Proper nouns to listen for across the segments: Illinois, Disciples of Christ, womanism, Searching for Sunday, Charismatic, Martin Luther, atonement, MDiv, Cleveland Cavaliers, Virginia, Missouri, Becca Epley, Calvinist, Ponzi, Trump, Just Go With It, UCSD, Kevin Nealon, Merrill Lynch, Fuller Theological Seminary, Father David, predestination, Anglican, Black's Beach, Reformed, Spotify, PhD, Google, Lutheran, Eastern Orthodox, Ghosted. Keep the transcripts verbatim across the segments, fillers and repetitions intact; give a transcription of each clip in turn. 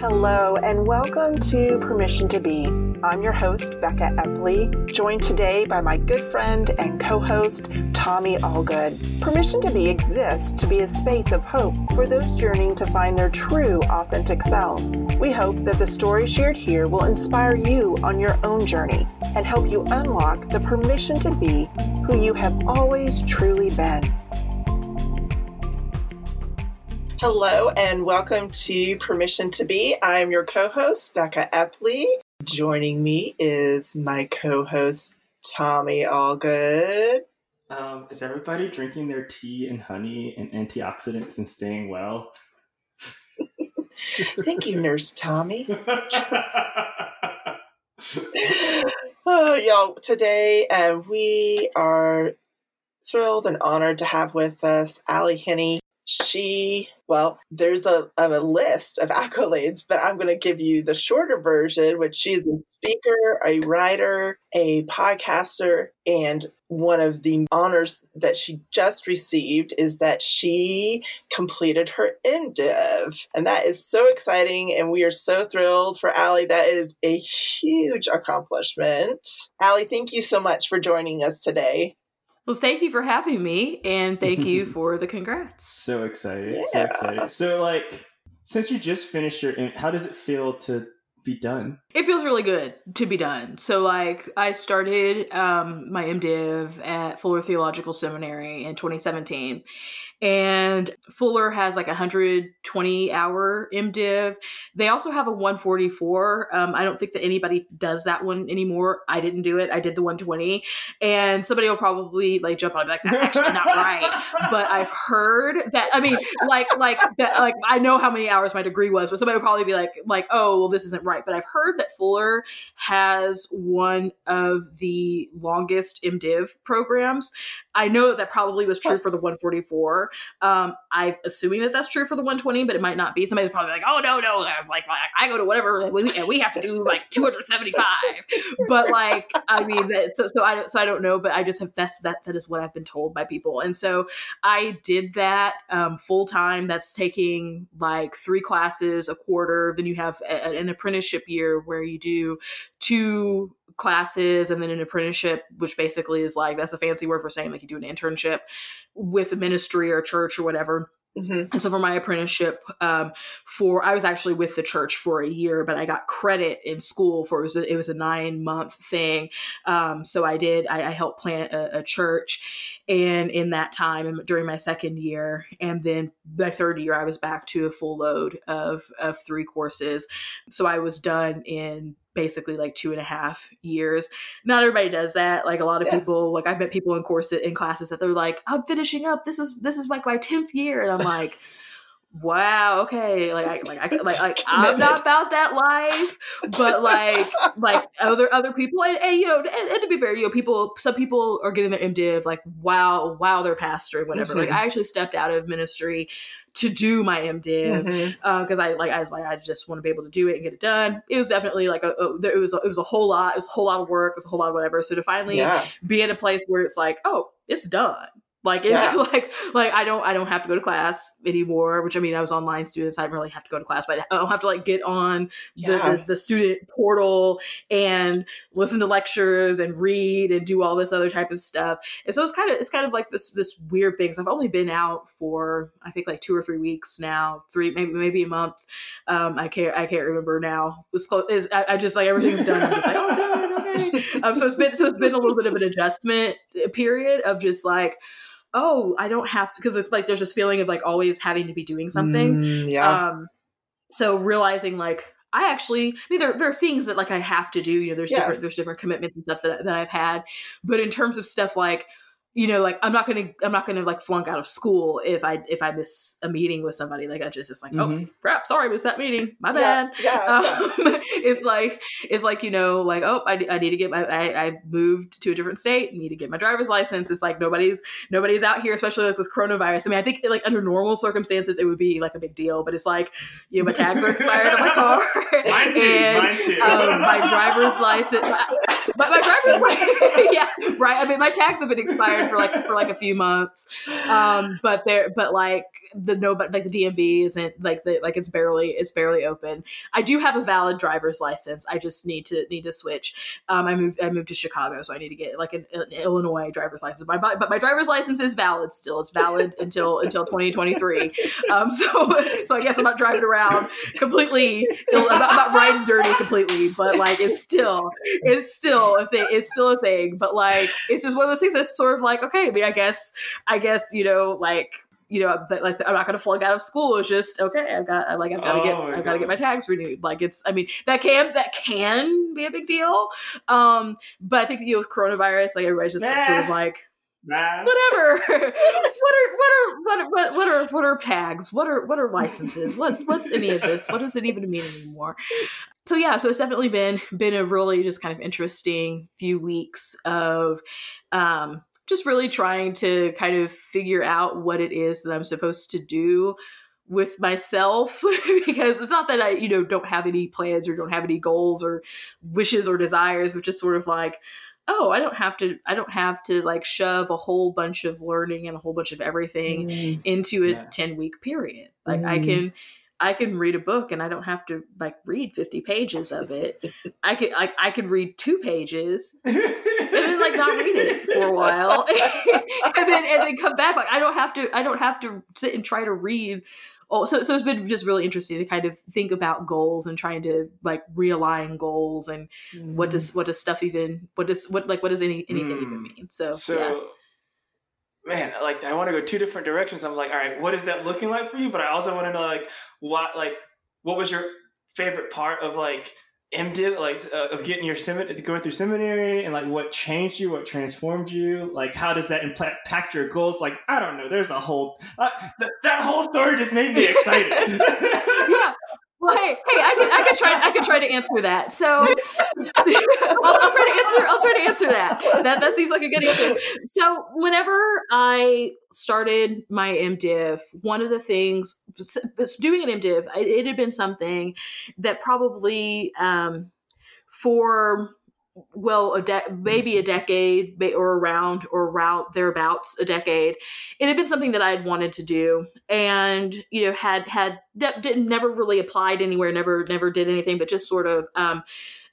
Hello, and welcome to Permission to Be. I'm your host, Becca Epley, joined today by my good friend and co-host, Tommy Allgood. Permission to Be exists to be a space of hope for those journeying to find their true, authentic selves. We hope that the story shared here will inspire you on your own journey and help you unlock the permission to be who you have always truly been. Hello and welcome to Permission to Be. I'm your co-host, Becca Epley. Joining me is my co-host, Tommy Allgood. Um, is everybody drinking their tea and honey and antioxidants and staying well? Thank you, Nurse Tommy. Oh, y'all, today uh, we are thrilled and honored to have with us Allie Henney. She, well, there's a, a list of accolades, but I'm going to give you the shorter version, which she's a speaker, a writer, a podcaster, and one of the honors that she just received is that she completed her MDiv. And that is so exciting, and we are so thrilled for Allie. That is a huge accomplishment. Allie, thank you so much for joining us today. Well, thank you for having me, and thank you for the congrats. So excited. Yeah. So excited. So, like, since you just finished your, how does it feel to be done? It feels really good to be done. So, like, I started um, my MDiv at Fuller Theological Seminary in twenty seventeen, and Fuller has, like, a one hundred twenty hour MDiv. They also have a one forty-four. Um, I don't think that anybody does that one anymore. I didn't do it. I did the one twenty. And somebody will probably, like, jump on and be like, that's actually not right. But I've heard that, I mean, like, like, that, like, I know how many hours my degree was, but somebody will probably be like, like, oh, well, this isn't right. But I've heard that Fuller has one of the longest MDiv programs. I know that probably was true for the one forty-four. Um, I'm assuming that that's true for the one twenty, but it might not be. Somebody's probably like, "Oh no, no!" Like, like I go to whatever, and we, and we have to do like two hundred seventy-five. But like, I mean, that, so so I don't so I don't know, but I just have that's that that is what I've been told by people, and so I did that um, full time. That's taking like three classes a quarter. Then you have a, an apprenticeship year where you do two classes and then an apprenticeship, which basically is like, that's a fancy word for saying like you do an internship with a ministry or a church or whatever. Mm-hmm. And so for my apprenticeship, um, for, I was actually with the church for a year, but I got credit in school for, it was a, it was a nine month thing. Um, so I did, I, I helped plant a, a church, and in that time during my second year, and then the third year, I was back to a full load of, of three courses. So I was done in basically like two and a half years. Not everybody does that. Like a lot of yeah. people, like I've met people in courses in classes that they're like, I'm finishing up. This is, this is like my tenth year. And I'm like, wow. Okay. Like, I, like, I, like, like I'm not about that life, but like, like other, other people, and, and you know, and, and to be fair, you know, people, some people are getting their MDiv like, wow, wow, they're pastoring, whatever. Mm-hmm. Like I actually stepped out of ministry to do my MDiv, because mm-hmm. uh, I like I was like I just want to be able to do it and get it done. It was definitely like a, a it was a, it was a whole lot. It was a whole lot of work. It was a whole lot of whatever. So to finally yeah. be at a place where it's like, oh, it's done. Like it's yeah. like like I don't I don't have to go to class anymore. Which I mean, I was online students. So I didn't really have to go to class, but I don't have to like get on the, yeah. the the student portal and listen to lectures and read and do all this other type of stuff. And so it's kind of it's kind of like this this weird thing. So I've only been out for I think like two or three weeks now, three maybe maybe a month. Um, I can't I can't remember now. It's close. Is I, I just like everything's done. I'm just like oh no okay. Um, so it's been so it's been a little bit of an adjustment period of just like. Oh, I don't have to, because it's like there's this feeling of like always having to be doing something. Mm, yeah. Um, so realizing like I actually, I mean, there, there are things that like I have to do. You know, there's yeah. different there's different commitments and stuff that that I've had, but in terms of stuff like. You know, like I'm not gonna, I'm not gonna like flunk out of school if I if I miss a meeting with somebody. Like I just, just like, mm-hmm. oh crap, sorry, missed that meeting, my bad. Yeah, yeah, um, yeah. It's like, it's like you know, like oh, I, I need to get my, I, I moved to a different state, need to get my driver's license. It's like nobody's nobody's out here, especially like with coronavirus. I mean, I think like under normal circumstances it would be like a big deal, but it's like you know, my tags are expired on my car, mine too, and mine too. Um, my driver's license. my, my driver's yeah, right. I mean, my tags have been expired for like for like a few months, um, but there, but like the no, but like the D M V isn't like the like it's barely it's barely open. I do have a valid driver's license. I just need to need to switch. Um, I moved I moved to Chicago, so I need to get like an, an Illinois driver's license. But my, but my driver's license is valid still. It's valid until until twenty twenty-three. Um, so so I guess I'm not driving around completely. I'm not, I'm not riding dirty completely, but like it's still it's still a thing. It's still a thing. But like it's just one of those things that's sort of like, okay, I mean, I guess I guess you know like. You know, like I'm not going to flunk out of school. It's just okay. I've got, like, I've got to oh get, I've got to get my tags renewed. Like, it's, I mean, that can, that can be a big deal. Um, but I think you know, with coronavirus, like everybody's just nah. sort of like, nah. whatever. what are, what are, what, what are, what are tags? What are, what are licenses? what, what's any of this? What does it even mean anymore? So yeah, so it's definitely been been a really just kind of interesting few weeks of, um. just really trying to kind of figure out what it is that I'm supposed to do with myself, because it's not that I, you know, don't have any plans or don't have any goals or wishes or desires, but just sort of like, oh, I don't have to, I don't have to like shove a whole bunch of learning and a whole bunch of everything mm. into a yeah. ten week period. Like mm. I can, I can read a book and I don't have to like read fifty pages of it. I could, like, I could read two pages like not read it for a while and then and then come back. Like I don't have to I don't have to sit and try to read. Oh, so so it's been just really interesting to kind of think about goals and trying to like realign goals and mm. what does what does stuff even what does what like what does any anything mm. even mean? So, so yeah. Man, like I want to go two different directions. I'm like, all right, what is that looking like for you? But I also want to know like what like what was your favorite part of like MDiv, like uh, of getting your seminary, going through seminary, and like what changed you, what transformed you, like how does that impact your goals? Like I don't know, there's a whole uh, th- that whole story just made me excited. Yeah, well, hey, hey, I could, I could try, I could try to answer that. So I'll, I'll try to answer, I'll try to answer that. That that seems like a good answer. So whenever I started my MDiv, one of the things doing an MDiv, it, it had been something that probably um, for well a de- maybe a decade or around or around thereabouts a decade, it had been something that I had wanted to do, and you know had had de- didn't never really applied anywhere, never never did anything, but just sort of um,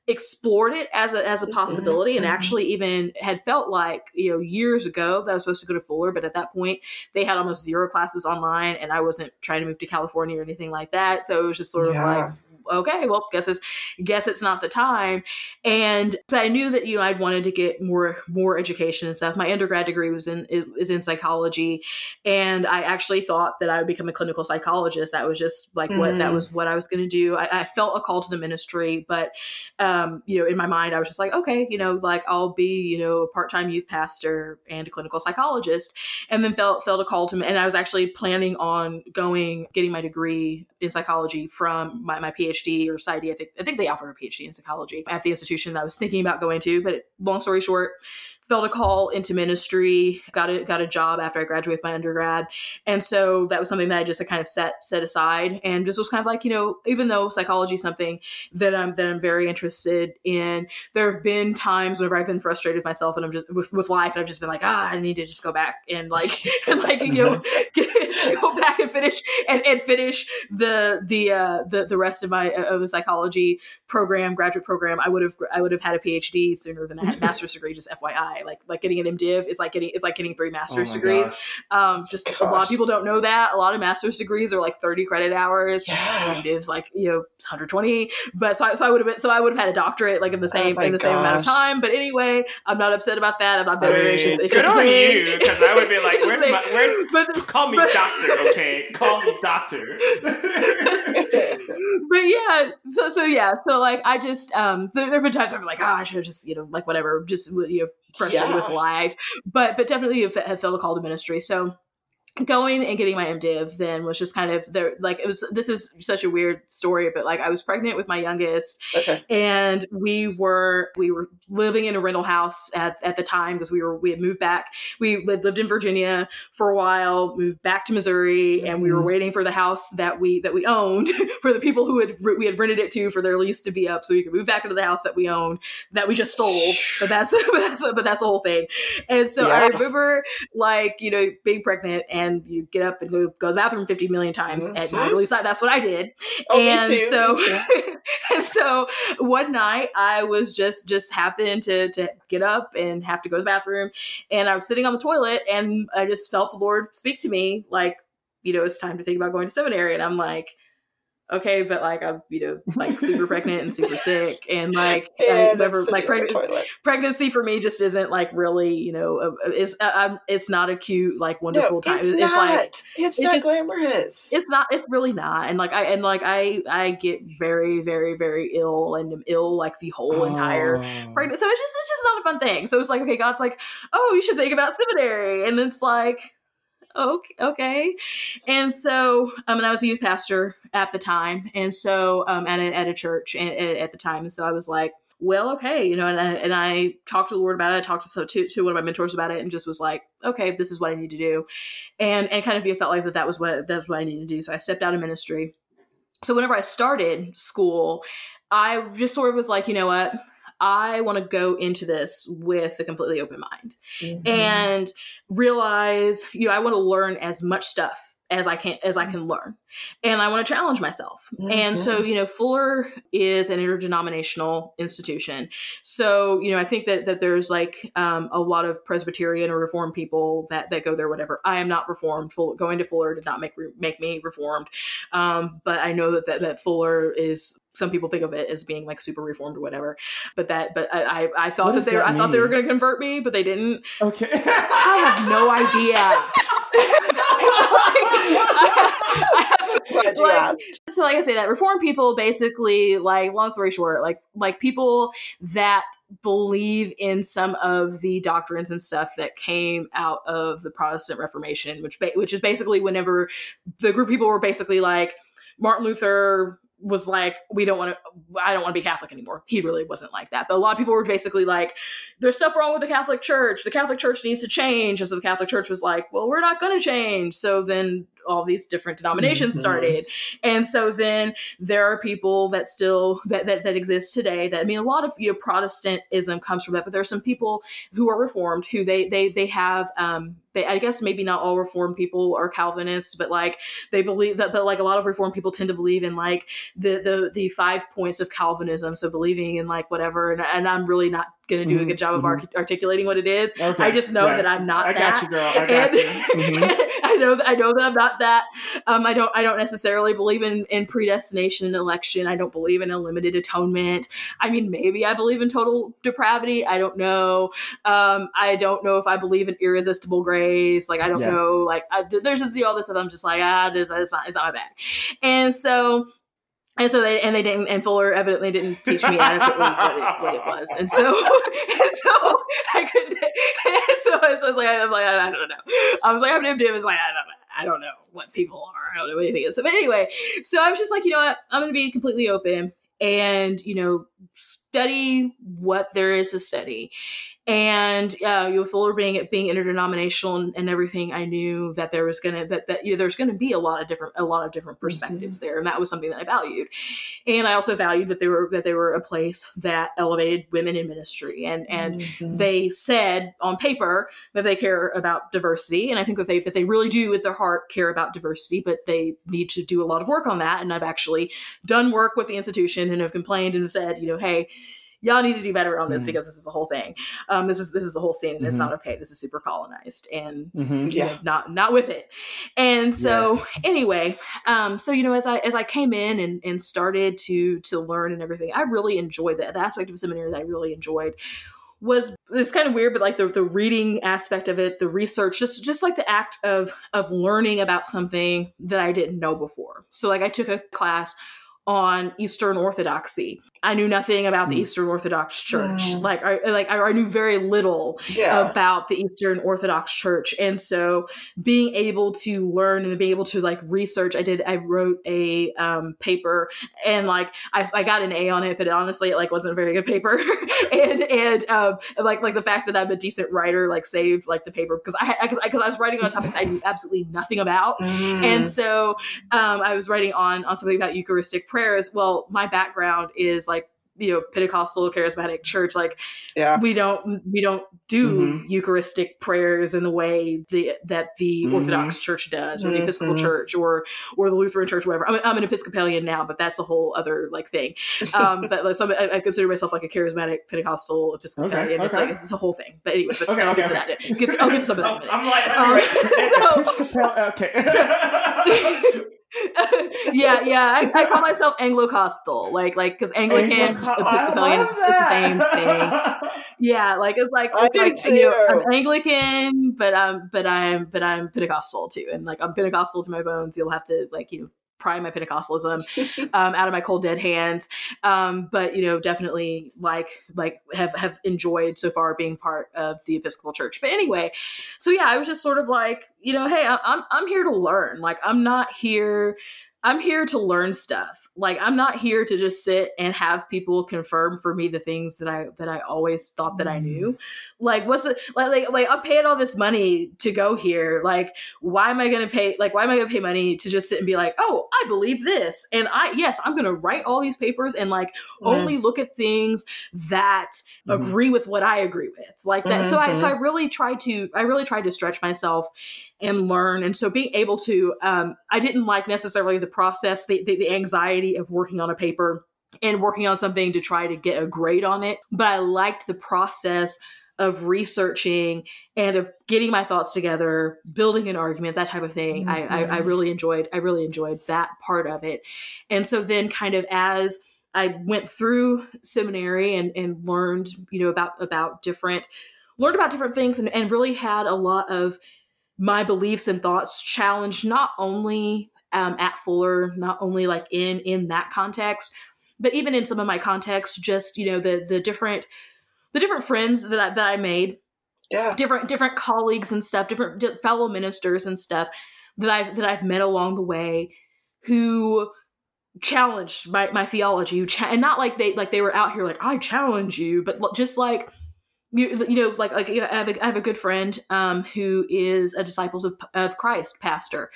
explored it as a as a possibility, and actually even had felt like, you know, years ago that I was supposed to go to Fuller, but at that point they had almost zero classes online and I wasn't trying to move to California or anything like that. So it was just sort of yeah. like, okay, well, guess it's, guess it's not the time. And but I knew that, you know, I'd wanted to get more, more education and stuff. My undergrad degree was in, is in psychology. And I actually thought that I would become a clinical psychologist. That was just like mm. what, that was what I was going to do. I, I felt a call to the ministry, but, um, you know, in my mind, I was just like, okay, you know, like I'll be, you know, a part-time youth pastor and a clinical psychologist, and then felt, felt a call to me. And I was actually planning on going, getting my degree in psychology from my, my PhD. PhD or PsyD. I think I think they offer a PhD in psychology at the institution that I was thinking about going to. But it, long story short, felt a call into ministry, got a, got a job after I graduated with my undergrad. And so that was something that I just kind of set set aside, and just was kind of like, you know, even though psychology is something that I'm that I'm very interested in, there have been times whenever I've been frustrated with myself and I'm just with, with life, and I've just been like, ah, I need to just go back and like and like you know get, go back and finish and, and finish the the uh, the the rest of my of the psychology program, graduate program. I would have I would have had a PhD sooner than I had a master's degree. Just F Y I. Like like getting an MDiv is like getting it's like getting three master's oh degrees. Gosh. Um, just gosh. A lot of people don't know that. A lot of master's degrees are like thirty credit hours. Yeah. MDiv's like, you know, one hundred twenty. But so I, so I would have been so I would have had a doctorate like in the same oh in the gosh. same amount of time. But anyway, I'm not upset about that. I'm not bitter. Hey, it's just, it's good just on thing. You, because I would be like, where's my where's but, call me but, doctor, okay? Call me doctor. But yeah, so so yeah, so like I just um there have been times where I'm like, oh, I should have just, you know, like whatever, just, you know, frustrated yeah. with life, but but definitely have, have felt a call to ministry. So going and getting my MDiv then was just kind of there. Like it was, this is such a weird story, but like I was pregnant with my youngest okay. and we were, we were living in a rental house at, at the time because we were, we had moved back. We lived in Virginia for a while, moved back to Missouri mm-hmm. and we were waiting for the house that we, that we owned for the people who had, we had rented it to for their lease to be up so we could move back into the house that we owned that we just sold. But that's, but that's, but that's the whole thing. And so yeah. I remember like, you know, being pregnant and And you get up and go, go to the bathroom fifty million times mm-hmm. at night. At least I, that's what I did. Oh, and me too, so, me too. And so one night I was just just happened to to get up and have to go to the bathroom, and I was sitting on the toilet, and I just felt the Lord speak to me, like, you know, it's time to think about going to seminary, and I'm like, okay, but like I'm, you know, like super pregnant and super sick, and like yeah, I remember, like preg- pregnancy for me just isn't like really, you know, a, a, it's a, it's not a cute like wonderful no, time. It's, it's not. Like it's, it's not just, glamorous. It's not. It's really not. And like I and like I I get very very very ill and am ill like the whole oh. entire pregnancy. So it's just it's just not a fun thing. So it's like okay, God's like, oh, you should think about seminary, and it's like. Okay, okay. And so, um, and I was a youth pastor at the time. And so, um, at a, at a church at, at the time. And so I was like, well, okay, you know, and I, and I talked to the Lord about it. I talked to, so to, to one of my mentors about it and just was like, okay, this is what I need to do. And, and kind of felt like that, that was what, that's what I needed to do. So I stepped out of ministry. So whenever I started school, I just sort of was like, you know what? I want to go into this with a completely open mind mm-hmm. and realize, you know, I want to learn as much stuff as I can, as I can learn. And I want to challenge myself. Mm-hmm. And so, you know, Fuller is an interdenominational institution. So, you know, I think that, that there's like um, a lot of Presbyterian or Reformed people that, that go there, whatever. I am not Reformed. Full, going to Fuller did not make, make me Reformed. Um, but I know that, that, that Fuller is, some people think of it as being like super Reformed or whatever, but that, but I, I thought that they that were, mean? I thought they were going to convert me, but they didn't. Okay. I have no idea. I have, I have, like, so like I say that Reformed people basically like long story short, like, like people that believe in some of the doctrines and stuff that came out of the Protestant Reformation, which, ba- which is basically whenever the group of people were basically like Martin Luther was like, we don't want to, I don't want to be Catholic anymore. He really wasn't like that. But a lot of people were basically like, there's stuff wrong with the Catholic Church. The Catholic Church needs to change. And so the Catholic Church was like, well, we're not going to change. So then all these different denominations mm-hmm. started. And so then there are people that still, that, that, that exist today that, I mean, a lot of, you know, Protestantism comes from that, but there's some people who are Reformed who they, they, they have, um, they, I guess maybe not all Reformed people are Calvinists, but like they believe that, but like a lot of Reformed people tend to believe in like the, the, the five points of Calvinism. So believing in like whatever, and, and I'm really not going to do mm-hmm. a good job of ar- articulating what it is. Okay. I just know right. that I'm not I that. I got you, girl. I got and, you. Mm-hmm. I know that I know that I'm not that. Um, I don't I don't necessarily believe in, in predestination and election. I don't believe in a limited atonement. I mean, maybe I believe in total depravity. I don't know. Um, I don't know if I believe in irresistible grace. Like, I don't yeah. know. Like, I, there's just, you know, all this stuff. I'm just like, ah, it's not, it's not my bag. And so... And so they, and they didn't, and Fuller evidently didn't teach me adequately what it, what it was. And so, and so I couldn't, and so I was, I was like, I was like, I don't know. I was like, I'm an MDiv. I was like, I don't know. I don't know what people are. I don't know anything is. So but anyway, so I was just like, you know what? I'm going to be completely open and, you know, study what there is to study. And, uh, you know, Fuller being, being interdenominational and, and everything, I knew that there was going to, that, that, you know, there's going to be a lot of different, a lot of different perspectives mm-hmm. there. And that was something that I valued. And I also valued that they were, that they were a place that elevated women in ministry. And, and mm-hmm. they said on paper that they care about diversity. And I think that they, that they really do with their heart care about diversity, but they need to do a lot of work on that. And I've actually done work with the institution and have complained and have said, you know, hey, y'all need to do better on this mm-hmm. because this is the whole thing. Um, this is this is the whole scene, and it's mm-hmm. not okay. This is super colonized, and mm-hmm. yeah, you know, not not with it. And so yes. anyway, um, so you know, as I as I came in and, and started to to learn and everything, I really enjoyed that. The aspect of seminary that I really enjoyed was it's kind of weird, but like the the reading aspect of it, the research, just just like the act of of learning about something that I didn't know before. So like I took a class on Eastern Orthodoxy. I knew nothing about the Eastern Orthodox Church. Mm. Like, I, like I knew very little yeah. about the Eastern Orthodox Church. And so being able to learn and being able to like research, I did, I wrote a um, paper and like, I, I got an A on it, but it, honestly, it like wasn't a very good paper. and, and um, like, like the fact that I'm a decent writer, like saved like the paper because I, I, cause I, cause I was writing on a topic I knew absolutely nothing about. Mm. And so um, I was writing on, on something about Eucharistic prayers. Well, my background is like, you know, Pentecostal, Charismatic church, like yeah. we don't we don't do mm-hmm. Eucharistic prayers in the way the, that the mm-hmm. Orthodox Church does, or the mm-hmm. Episcopal Church, or or the Lutheran Church, whatever. I'm, I'm an Episcopalian now, but that's a whole other like thing. Um, but like, so I, I consider myself like a Charismatic Pentecostal Episcopalian. Okay, okay. It's like it's, it's a whole thing. But anyway, but okay, I'll, okay, get okay. To that. Get to, I'll get to some of that. Oh, I'm like anyway. um, so, okay. yeah, yeah. I, I call myself Anglo-Costal, like, like because Anglican, Episcopalian is the same thing. Yeah, like it's like, I like you know, I'm Anglican, but um, but I'm but I'm Pentecostal too, and like I'm Pentecostal to my bones. You'll have to like you know, pry my Pentecostalism um, out of my cold dead hands. Um, but you know, definitely like like have have enjoyed so far being part of the Episcopal Church. But anyway, so yeah, I was just sort of like, you know, hey, I'm I'm here to learn. Like, I'm not here. I'm here to learn stuff. Like, I'm not here to just sit and have people confirm for me the things that I that I always thought that I knew. Like, what's the like like, like I'm paying all this money to go here. Like, why am I gonna pay like why am I gonna pay money to just sit and be like, oh, I believe this. And I yes, I'm gonna write all these papers and like mm-hmm. only look at things that mm-hmm. agree with what I agree with. Like that. Mm-hmm. So I so I really tried to I really tried to stretch myself and learn. And so being able to, um, I didn't like necessarily the process, the, the, the anxiety of working on a paper and working on something to try to get a grade on it. But I liked the process of researching and of getting my thoughts together, building an argument, that type of thing. Mm-hmm. I, I, I really enjoyed, I really enjoyed that part of it. And so then kind of as I went through seminary and, and learned, you know, about, about different, learned about different things and, and really had a lot of my beliefs and thoughts challenged, not only um, at Fuller, not only like in, in that context, but even in some of my contexts, just, you know, the, the different, the different friends that I, that I made, yeah. different, different colleagues and stuff, different di- fellow ministers and stuff that I've, that I've met along the way who challenged my, my theology cha- and not like they, like they were out here, like, I challenge you, but just like, You, you know, like, like you know, I, have a, I have a good friend um, who is a Disciples of, of Christ pastor,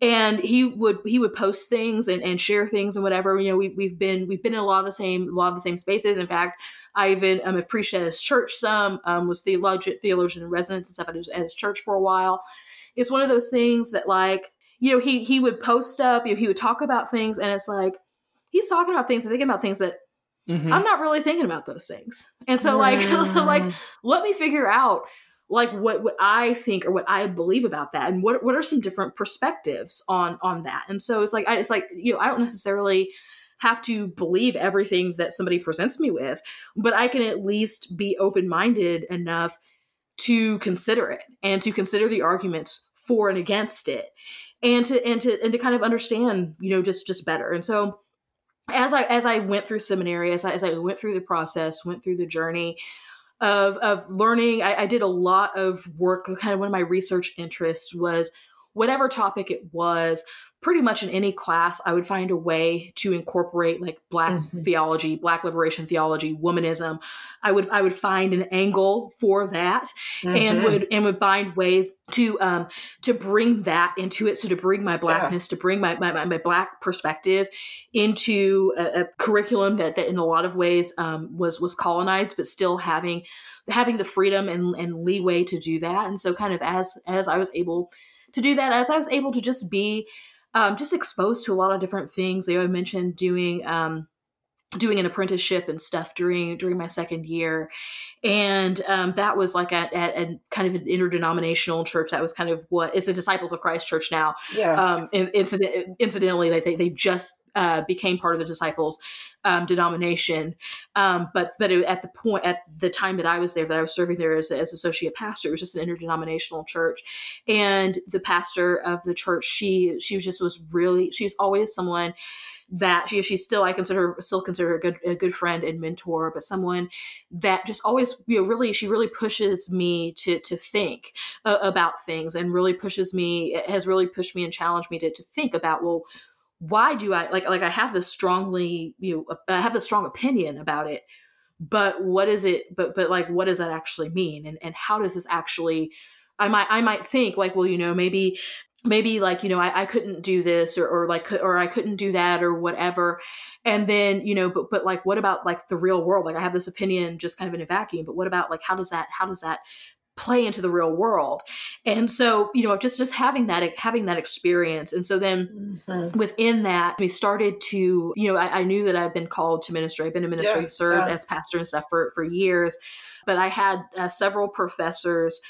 and he would he would post things and, and share things and whatever. You know, we, we've been we've been in a lot of the same a lot of the same spaces. In fact, I even um, have preached at his church some, um, was theologian theologian in residence and stuff at his, at his church for a while. It's one of those things that, like, you know, he he would post stuff. You know, he would talk about things, and it's like he's talking about things and thinking about things that. Mm-hmm. I'm not really thinking about those things. And so like, mm. so like, let me figure out like what, what I think or what I believe about that. And what, what are some different perspectives on, on that. And so it's like, I, it's like, you know, I don't necessarily have to believe everything that somebody presents me with, but I can at least be open-minded enough to consider it and to consider the arguments for and against it and to, and to, and to kind of understand, you know, just, just better. And so, As I as I went through seminary, as I, as I went through the process, went through the journey of of learning, I, I did a lot of work. Kind of one of my research interests was whatever topic it was. Pretty much in any class, I would find a way to incorporate like Black mm-hmm. theology, Black liberation theology, womanism. I would I would find an angle for that, mm-hmm. and would and would find ways to um to bring that into it. So to bring my Blackness, yeah. to bring my, my my Black perspective into a, a curriculum that that in a lot of ways um was was colonized, but still having having the freedom and and leeway to do that. And so kind of as as I was able to do that, as I was able to just be. Um, just exposed to a lot of different things. You know, I mentioned doing um, doing an apprenticeship and stuff during during my second year, and um, that was like at a kind of an interdenominational church. That was kind of what it's a Disciples of Christ church now. Yeah. Um, and incident, incidentally, they they just uh, became part of the Disciples um, denomination. Um, but but it, at the point at the time that I was there, that I was serving there as as associate pastor, it was just an interdenominational church. And the pastor of the church, she she was just was really she was always someone that she, she's still, I consider her, still consider her a good, a good friend and mentor, but someone that just always, you know, really, she really pushes me to, to think uh, about things, and really pushes me, has really pushed me and challenged me to, to think about, well, why do I, like, like I have this strongly, you know, I have this strong opinion about it, but what is it, but, but like, what does that actually mean? And, and how does this actually, I might, I might think like, well, you know, maybe, maybe like, you know, I, I couldn't do this, or, or like, or I couldn't do that, or whatever. And then, you know, but, but like, what about like the real world? Like I have this opinion just kind of in a vacuum, but what about like, how does that, how does that play into the real world? And so, you know, just, just having that, having that experience. And so then mm-hmm. within that, we started to, you know, I, I knew that I've been called to ministry. I've been in ministry, yeah, served yeah. as pastor and stuff for, for years, but I had uh, several professors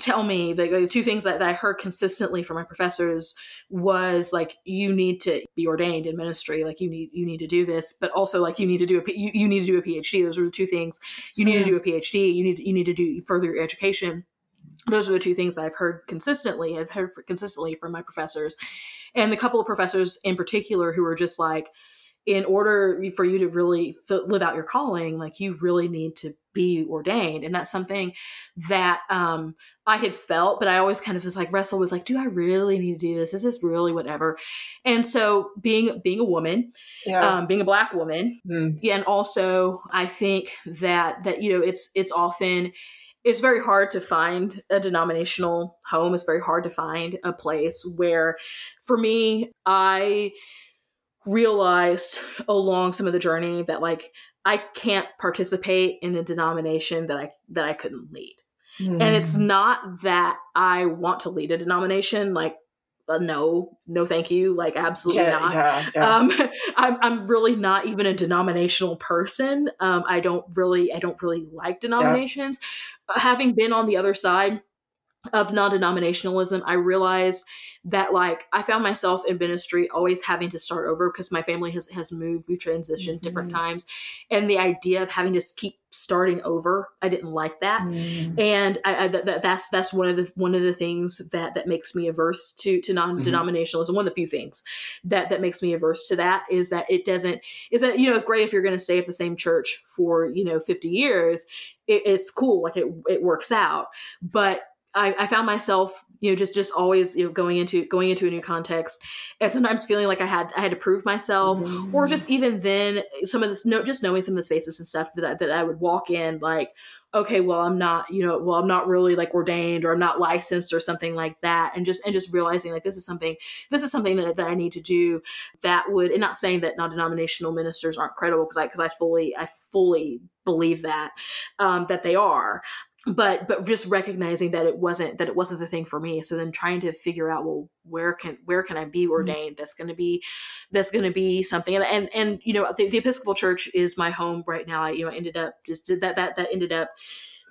tell me the, the two things that, that I heard consistently from my professors was like, you need to be ordained in ministry. Like you need, you need to do this, but also like you need to do a, you, you need to do a PhD. Those are the two things. You need yeah. to do a PhD. You need, you need to do further your education. Those are the two things I've heard consistently. I've heard consistently from my professors, and the couple of professors in particular who were just like, in order for you to really f- live out your calling, like you really need to be ordained. And that's something that um, I had felt, but I always kind of was like wrestled with like, do I really need to do this? Is this really whatever? And so being, being a woman, yeah. um, being a Black woman. Mm. And also I think that, that, you know, it's, it's often, it's very hard to find a denominational home. It's very hard to find a place where, for me, I realized along some of the journey that like I can't participate in a denomination that I that I couldn't lead. Mm. And it's not that I want to lead a denomination, like uh, no, no thank you, like absolutely yeah, not. Yeah, yeah. Um I'm I'm really not even a denominational person. Um I don't really I don't really like denominations. Yeah. Having been on the other side of non-denominationalism, I realized that like I found myself in ministry always having to start over because my family has, has moved, we've transitioned mm-hmm. different times. And the idea of having to keep starting over, I didn't like that. Mm. And I, I that, that's, that's one of the, one of the things that, that makes me averse to, to non-denominationalism. Mm-hmm. One of the few things that, that makes me averse to that is that it doesn't, is that, you know, great if you're going to stay at the same church for, you know, fifty years, it, it's cool. Like it, it works out. But I, I found myself, you know, just, just always, you know, going into, going into a new context and sometimes feeling like I had, I had to prove myself mm. or just even then some of this, no, just knowing some of the spaces and stuff that I, that I would walk in like, okay, well, I'm not, you know, well, I'm not really like ordained or I'm not licensed or something like that. And just, and just realizing like, this is something, this is something that, that I need to do that would, and not saying that non-denominational ministers aren't credible. Cause I, cause I fully, I fully believe that, um, that they are. But but just recognizing that it wasn't that it wasn't the thing for me. So then trying to figure out, well, where can where can I be ordained? That's going to be that's going to be something. And and, and you know, the, the Episcopal Church is my home right now. I you know I ended up just did that that that ended up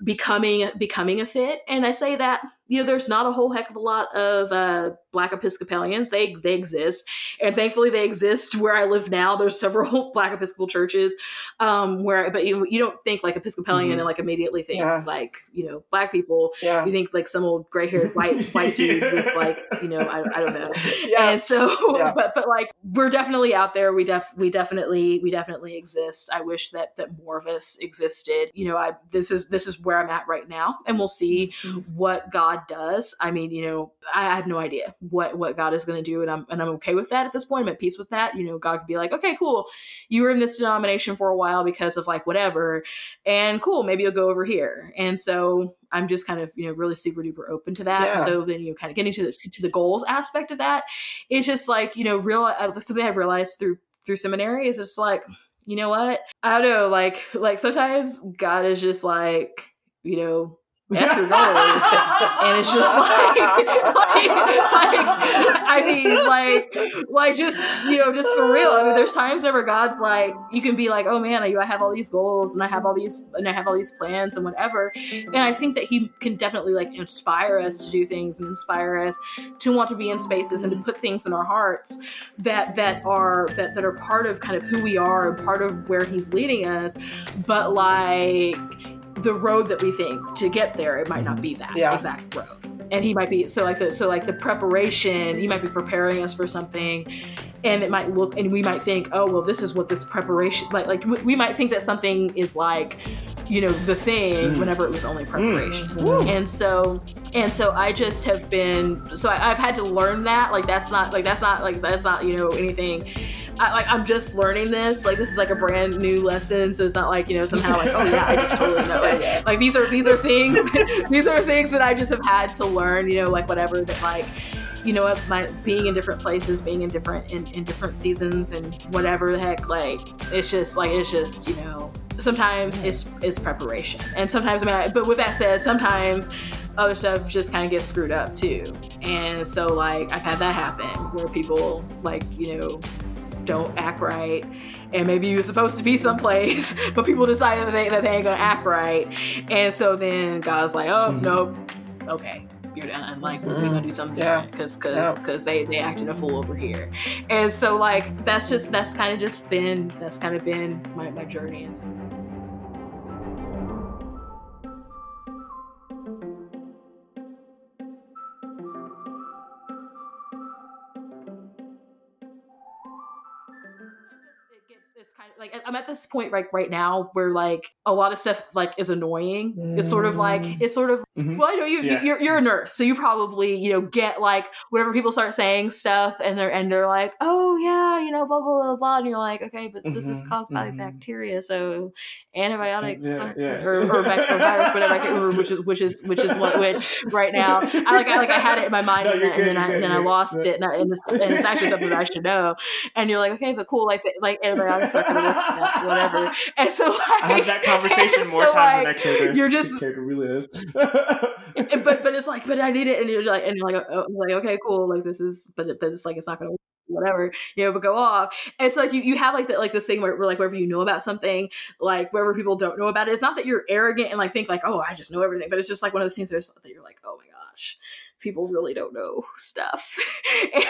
becoming becoming a fit. And I say that, you know, there's not a whole heck of a lot of uh, Black Episcopalians. They they exist, and thankfully they exist where I live now. There's several Black Episcopal churches, um, where but you you don't think like Episcopalian mm-hmm. and like immediately think yeah. like, you know, Black people. Yeah. You think like some old gray haired white white dude with like, you know, I, I don't know. Yeah. And so, yeah. but but like we're definitely out there. We def we definitely we definitely exist. I wish that that more of us existed. You know, I this is this is where I'm at right now, and we'll see mm-hmm. what God does. I mean, you know, I have no idea what, what God is going to do. And I'm, and I'm okay with that at this point. I'm at peace with that. You know, God could be like, okay, cool. You were in this denomination for a while because of like, whatever. And cool. Maybe you'll go over here. And so I'm just kind of, you know, really super duper open to that. Yeah. So then, you know, kind of getting to the, to the goals aspect of that. It's just like, you know, real, uh, something I've realized through, through seminary is just like, you know what? I don't know. Like, like sometimes God is just like, you know, F your goals. And it's just like, like, like, I mean, like, like just, you know, just for real. I mean, there's times where God's like, you can be like, oh man, I have all these goals and I have all these, and I have all these plans and whatever. And I think that he can definitely like inspire us to do things and inspire us to want to be in spaces and to put things in our hearts that, that are, that, that are part of kind of who we are and part of where he's leading us. But like, the road that we think to get there, it might not be that yeah. exact road. And he might be, so like the, so like the preparation, he might be preparing us for something, and it might look, and we might think, oh, well, this is what this preparation, like, like we, we might think that something is like, you know, the thing, mm. whenever it was only preparation. Mm. And so, and so I just have been, so I, I've had to learn that, like, that's not, like, that's not, like, that's not, you know, anything. I, like, I'm just learning this. Like, this is like a brand new lesson, so it's not like, you know, somehow like, oh yeah, I just totally know it. Like, these are these are things, these are things that I just have had to learn. You know, like whatever that, like, you know, my being in different places, being in different in, in different seasons, and whatever the heck. Like, it's just like it's just you know. Sometimes it's it's preparation, and sometimes I mean, I, but with that said, sometimes other stuff just kind of gets screwed up too. And so like I've had that happen where people like you know. don't act right, and maybe you're supposed to be someplace, but people decided that they, that they ain't gonna act right, and so then God's like, oh mm-hmm. nope, okay, you're done. Like mm-hmm. we're gonna do something yeah. different because because because yeah. they they acted a fool over here, and so like that's just that's kind of just been that's kind of been my my journey. And so like I'm at this point like right now where like a lot of stuff like is annoying. Mm. It's sort of like it's sort of mm-hmm. well, I know you, yeah. you you're you're a nurse, so you probably you know get like whenever people start saying stuff and they're and they're like, oh yeah, you know blah blah blah blah, and you're like, okay, but mm-hmm. this is caused by mm-hmm. bacteria, so antibiotics yeah, yeah. or, or virus, whatever I can't remember which is which is which is what which right now. I like I like I had it in my mind no, and, good, and then I good, then good. I lost no. it and, I, and, this, and it's actually something that I should know. And you're like, okay, but cool, like like antibiotics are kind of whatever, and so like, I have that conversation more so times like, than I care. You're just care really is. but but it's like, but I need it, and you're like, and you're like, oh, like okay, cool, like this is, but, it, but it's like it's not gonna work, whatever, you know, but go off. And so like you, you have like that like this thing where, where like wherever you know about something, like wherever people don't know about it, it's not that you're arrogant and like think like, oh, I just know everything, but it's just like one of those things where it's, that you're like, oh my gosh, people really don't know stuff. and,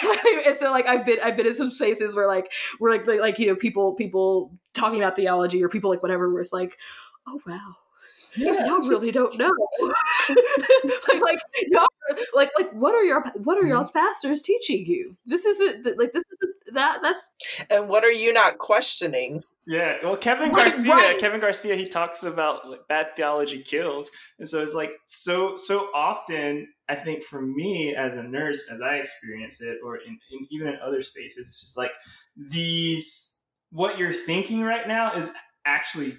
and so like I've been I've been in some spaces where like we're like, like like you know people people talking about theology or people like whatever where it's like, oh wow, yeah. y'all really don't know. like like y'all like like what are your what are y'all's pastors teaching you? This isn't like this isn't that that's and what are you not questioning? Yeah, well, Kevin right, Garcia, right. Kevin Garcia, he talks about like, bad theology kills, and so it's like so so often. I think for me as a nurse, as I experience it, or in, in even in other spaces, it's just like these. What you're thinking right now is actually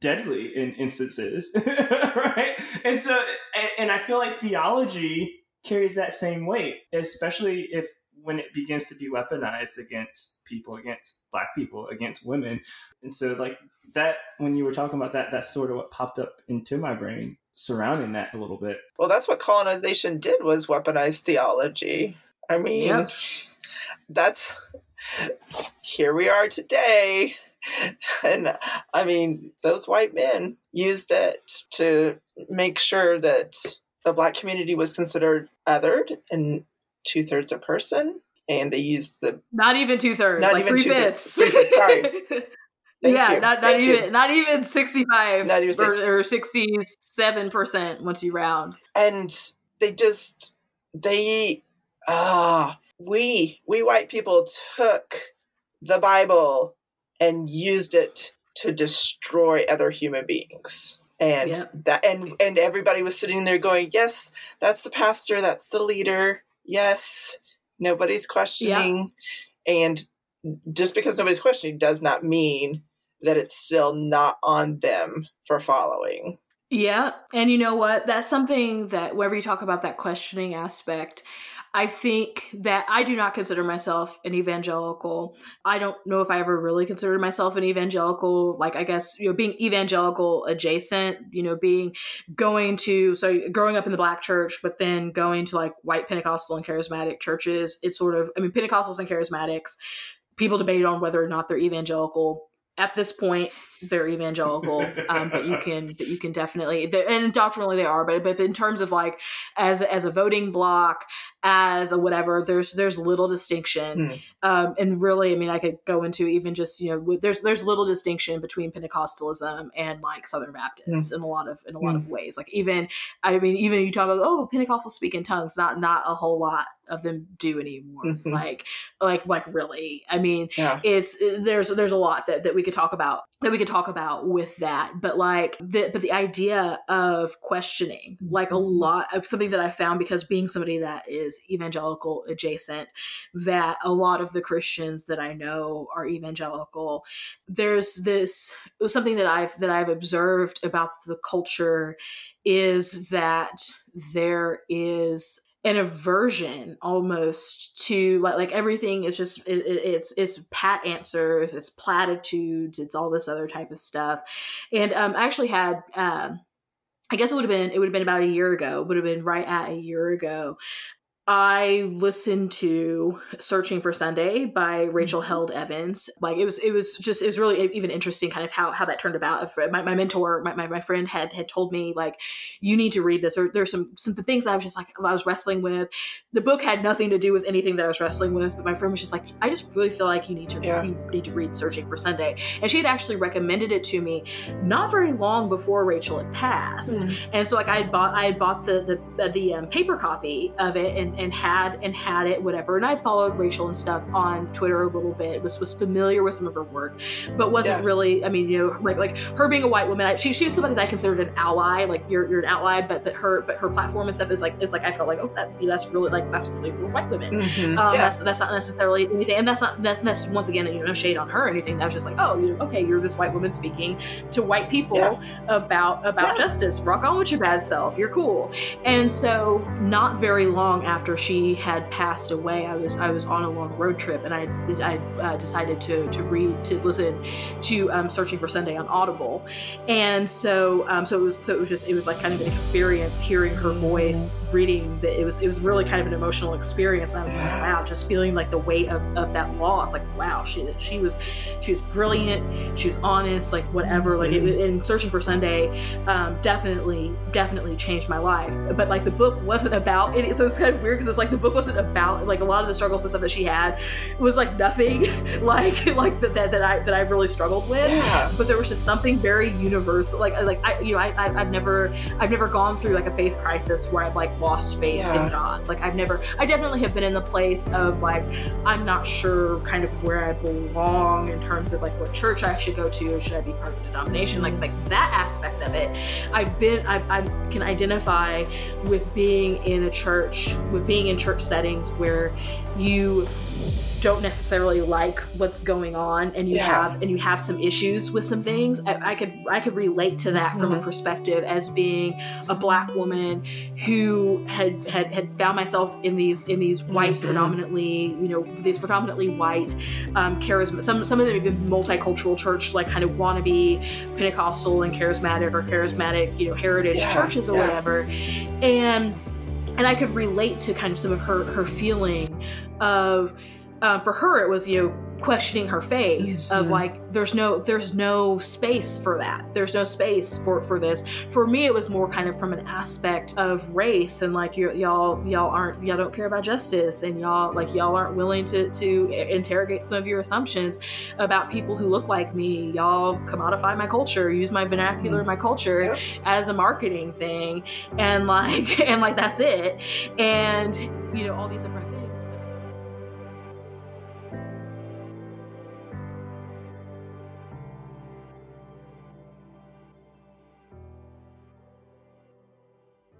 deadly in instances, right? And so, and, and I feel like theology carries that same weight, especially if. When it begins to be weaponized against people, against Black people, against women. And so like that, when you were talking about that, that's sort of what popped up into my brain surrounding that a little bit. Well, that's what colonization did, was weaponize theology. I mean, yeah. that's, here we are today. And I mean, those white men used it to make sure that the Black community was considered othered and two thirds a person, and they used the not even two thirds, not like even three fifths. Three fifths. Sorry, Thank yeah, you. not not Thank even you. not even sixty five, not even or sixty seven percent once you round. And they just they ah uh, we we white people took the Bible and used it to destroy other human beings. And yep. that and and everybody was sitting there going, yes, that's the pastor, that's the leader. Yes, nobody's questioning. Yeah. And just because nobody's questioning does not mean that it's still not on them for following. Yeah. And you know what? That's something that whenever you talk about that questioning aspect, I think that I do not consider myself an evangelical. I don't know if I ever really considered myself an evangelical. Like, I guess, you know, being evangelical adjacent, you know, being going to, so growing up in the Black church, but then going to like white Pentecostal and charismatic churches, it's sort of, I mean, Pentecostals and charismatics, people debate on whether or not they're evangelical. At this point, they're evangelical, um, but you can, but you can definitely, and doctrinally they are, but but in terms of like as as a voting block, as a whatever, there's there's little distinction. Mm. Um, and really, I mean, I could go into even just, you know, there's there's little distinction between Pentecostalism and like Southern Baptists mm. in a lot of in a lot mm. of ways. Like even, I mean, even you talk about, oh, Pentecostals speak in tongues, not not a whole lot of them do anymore. Mm-hmm. Like, like, like really, I mean, yeah. it's, there's, there's a lot that, that we could talk about, that we could talk about with that. But like the, but the idea of questioning, like a lot of something that I found, because being somebody that is evangelical adjacent, that a lot of the Christians that I know are evangelical, there's this, it was something that I've, that I've observed about the culture is that there is an aversion almost to like, like everything is just, it, it, it's, it's pat answers, it's platitudes, it's all this other type of stuff. And, um, I actually had, um, I guess it would have been, it would have been about a year ago, would have been right at a year ago. I listened to Searching for Sunday by Rachel Held Evans. Like it was, it was just, it was really even interesting kind of how, how that turned about. My, my mentor, my, my, my friend had, had told me like, you need to read this, or there's some, some things that I was just like, I was wrestling with. The book had nothing to do with anything that I was wrestling with, but my friend was just like, I just really feel like you need to, yeah. you need to read Searching for Sunday. And she had actually recommended it to me not very long before Rachel had passed. Mm. And so like I had bought, I had bought the, the, the um, paper copy of it and, and had and had it whatever, and I followed Rachel and stuff on Twitter a little bit, was was familiar with some of her work, but wasn't yeah. really, I mean, you know, like like her being a white woman, I, she she's somebody that I considered an ally, like you're you're an ally, but but her but her platform and stuff is like, it's like I felt like, oh, that's that's really like that's really for white women. Mm-hmm. um, yeah. that's that's not necessarily anything, and that's not that's, that's once again, you know, no shade on her or anything. That was just like, oh, you know, okay, you're this white woman speaking to white people yeah. about about yeah. justice. Rock on with your bad self, you're cool. And so not very long after After she had passed away, I was I was on a long road trip, and I I uh, decided to to read to listen to um, Searching for Sunday on Audible, and so um, so it was so it was just it was like kind of an experience hearing her voice reading. That it was it was really kind of an emotional experience. And I was like, wow, just feeling like the weight of, of that loss. Like wow, she she was she was brilliant. She was honest. Like whatever. Like it, in Searching for Sunday, um, definitely definitely changed my life. But like the book wasn't about it, so it's kind of weird because it's like the book wasn't about like a lot of the struggles and stuff that she had was like nothing like like that that, that I that I really struggled with. Yeah. But there was just something very universal. Like like I you know I, I I've never I've never gone through like a faith crisis where I've like lost faith yeah. in God. Like I've never I definitely have been in the place of like I'm not sure kind of where I belong in terms of like what church I should go to, should I be part of a denomination, like like that aspect of it. I've been I I can identify with being in a church. With being in church settings where you don't necessarily like what's going on, and you yeah. have and you have some issues with some things. I, I could I could relate to that from mm-hmm. a perspective as being a black woman who had had, had found myself in these in these white mm-hmm. predominantly you know these predominantly white um, charisma some some of them even multicultural church like kind of wannabe Pentecostal and charismatic or charismatic you know heritage yeah. churches or yeah. whatever, and. And I could relate to kind of some of her, her feeling of, um, for her, it was, you know, questioning her faith mm-hmm. of like, there's no, there's no space for that. There's no space for, for this. For me, it was more kind of from an aspect of race and like you, y'all, y'all aren't, y'all don't care about justice, and y'all like y'all aren't willing to, to interrogate some of your assumptions about people who look like me. Y'all commodify my culture, use my vernacular, mm-hmm. my culture yep. as a marketing thing. And like, and like, that's it. And you know, all these different things.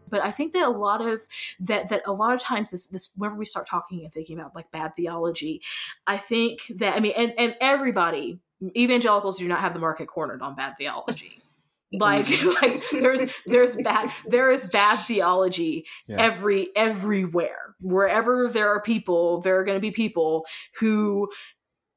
But I think that a lot of that that a lot of times this this whenever we start talking and thinking about like bad theology, I think that I mean and, and everybody, evangelicals do not have the market cornered on bad theology. Like like there's there's bad there is bad theology yeah. every everywhere. Wherever there are people, there are going to be people who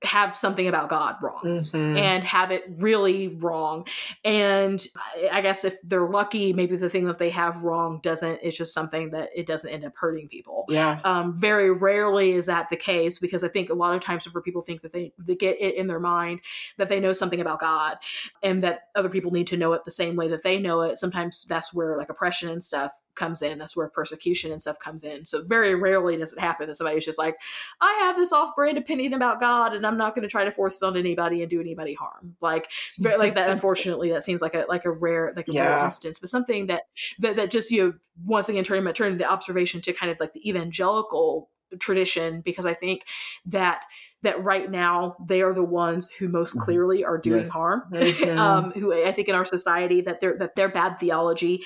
have something about God wrong mm-hmm. and have it really wrong. And I guess if they're lucky, maybe the thing that they have wrong doesn't, it's just something that it doesn't end up hurting people. Yeah. Um, very rarely is that the case, because I think a lot of times for people think that they, they get it in their mind that they know something about God and that other people need to know it the same way that they know it. Sometimes that's where like oppression and stuff comes in. That's where persecution and stuff comes in. So very rarely does it happen that somebody who's just like, I have this off-brand opinion about God and I'm not going to try to force it on anybody and do anybody harm. Like, like that, unfortunately, that seems like a, like a rare, like a yeah. rare instance, but something that, that, that just, you know, once again, turning, turning the observation to kind of like the evangelical tradition, because I think that that right now they are the ones who most clearly are doing yes. harm. Okay. um, who I think in our society that their that their bad theology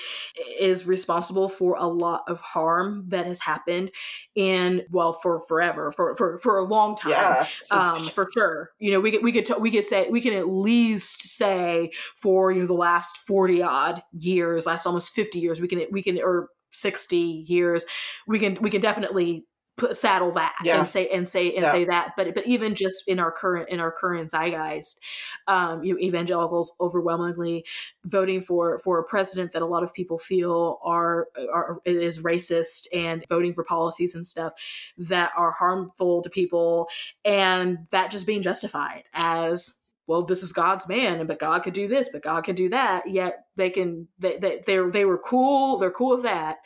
is responsible for a lot of harm that has happened, and well for forever for for, for a long time yeah. um, for sure. You know, we could we could t- we could say we can at least say for you know the last forty odd years, last almost fifty years, we can we can or sixty years, we can we can definitely. Put, saddle that yeah. and say and say and yeah. say that, but but even just in our current in our current zeitgeist, um, you know, evangelicals overwhelmingly voting for for a president that a lot of people feel are are is racist, and voting for policies and stuff that are harmful to people, and that just being justified as, well, this is God's man, and but God could do this, but God could do that. Yet they can, they they they they were cool. They're cool with that,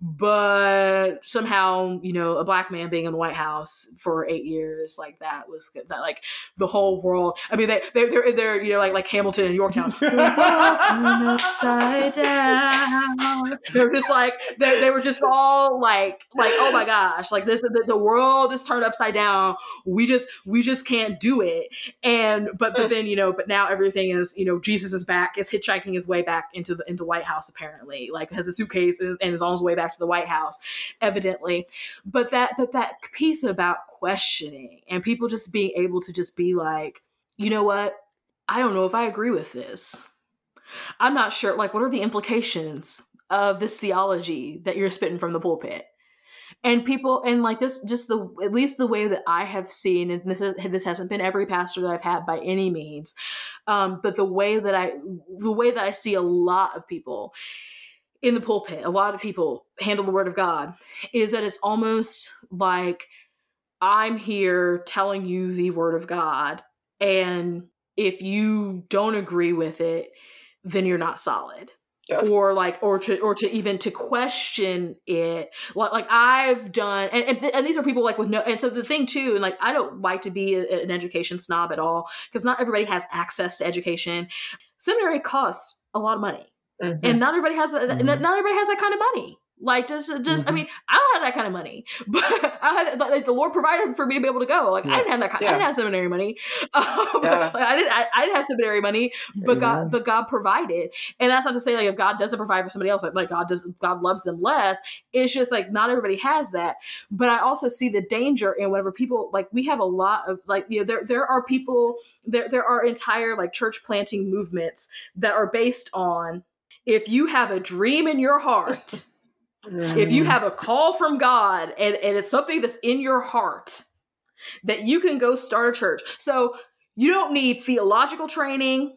but somehow, you know, a black man being in the White House for eight years, like that was good. That like the whole world. I mean, they they they're, they're you know like like Hamilton and Yorktown. Upside down. They were just like they they were just all like like oh my gosh, like this the, the world is turned upside down. We just we just can't do it. And but. But then, you know, but now everything is, you know, Jesus is back, is hitchhiking his way back into the into White House, apparently, like has a suitcase and is on his way back to the White House, evidently. But that but that piece about questioning and people just being able to just be like, you know what, I don't know if I agree with this. I'm not sure. Like, what are the implications of this theology that you're spitting from the pulpit? And people, and like this, just the, at least the way that I have seen, and this is, this hasn't been every pastor that I've had by any means, um, but the way that I, the way that I see a lot of people in the pulpit, a lot of people handle the word of God, is that it's almost like I'm here telling you the word of God. And if you don't agree with it, then you're not solid. Yeah. Or like, or to, or to even to question it, like, like I've done, and and, th- and these are people like with no, and so the thing too, and like, I don't like to be a, an education snob at all, because not everybody has access to education. Seminary costs a lot of money, mm-hmm. and not everybody has, mm-hmm. not everybody has that kind of money. Like just, just mm-hmm. I mean, I don't have that kind of money, but I had like the Lord provided for me to be able to go. Like yeah. I didn't have that, kind, yeah. I didn't have seminary money. Um, yeah. like, I didn't, I, I didn't have seminary money, but Amen. God, but God provided. And that's not to say like if God doesn't provide for somebody else, like, like God does, God loves them less. It's just like not everybody has that. But I also see the danger in whenever people like we have a lot of like you know there there are people there there are entire like church planting movements that are based on if you have a dream in your heart. If you have a call from God and, and it's something that's in your heart, that you can go start a church. So you don't need theological training.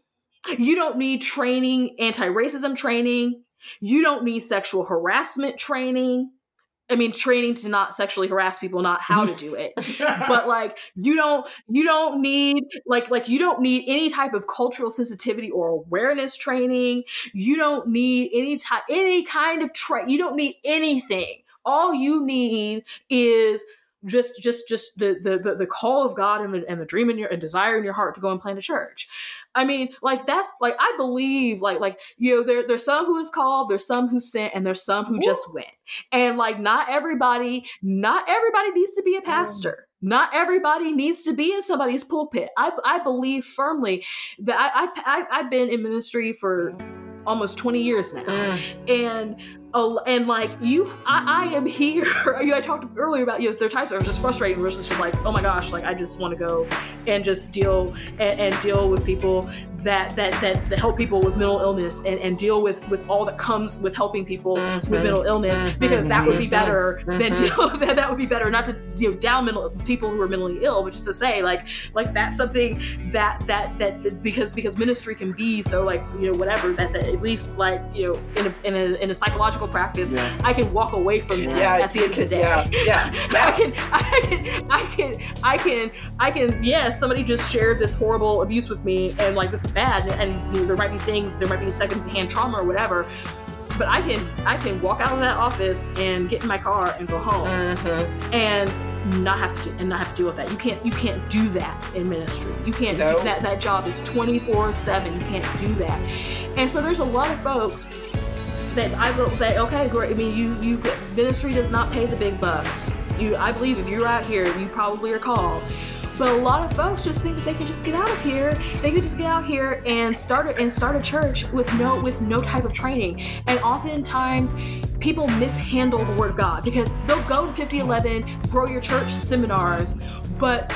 You don't need training, anti-racism training. You don't need sexual harassment training. I mean, training to not sexually harass people, not how to do it. But like, you don't, you don't need like, like you don't need any type of cultural sensitivity or awareness training. You don't need any type, any kind of tra-. You don't need anything. All you need is just, just, just the, the, the, the call of God and the, and the dream in your and desire in your heart to go and plant a church. I mean, like that's like, I believe like, like, you know, there, there's some who is called, there's some who sent, and there's some who Ooh. Just went. And like, not everybody, not everybody needs to be a pastor. Mm. Not everybody needs to be in somebody's pulpit. I, I believe firmly that I, I, I, I've been in ministry for almost twenty years now. Mm. And Uh, and like you, I, I am here. I talked earlier about, you know, there are times where it was just frustrating. Where it's just like, oh my gosh, like I just want to go and just deal and, and deal with people that, that that that help people with mental illness and, and deal with, with all that comes with helping people with mental illness, because that would be better than deal. That would be better not to you know down mental people who are mentally ill, but just to say like like that's something that that that because because ministry can be so like you know whatever that, that at least like you know in a in a, in a psychological practice yeah. I can walk away from that yeah, at the end of the day yeah, yeah, yeah. I can I can I can I can I can yes yeah, somebody just shared this horrible abuse with me and like this is bad and, and you know, there might be things there might be secondhand trauma or whatever. but I can I can walk out of that office and get in my car and go home, mm-hmm. and not have to and not have to deal with that. You can't you can't do that in ministry. You can't no. do that. That job is twenty-four seven. You can't do that. And so there's a lot of folks that I will that okay great. I mean you you ministry does not pay the big bucks. You I believe if you're out here you probably are called. But a lot of folks just think that they can just get out of here. They could just get out here and start a, and start a church with no with no type of training. And oftentimes, people mishandle the Word of God because they'll go to fifty eleven, grow your church seminars, but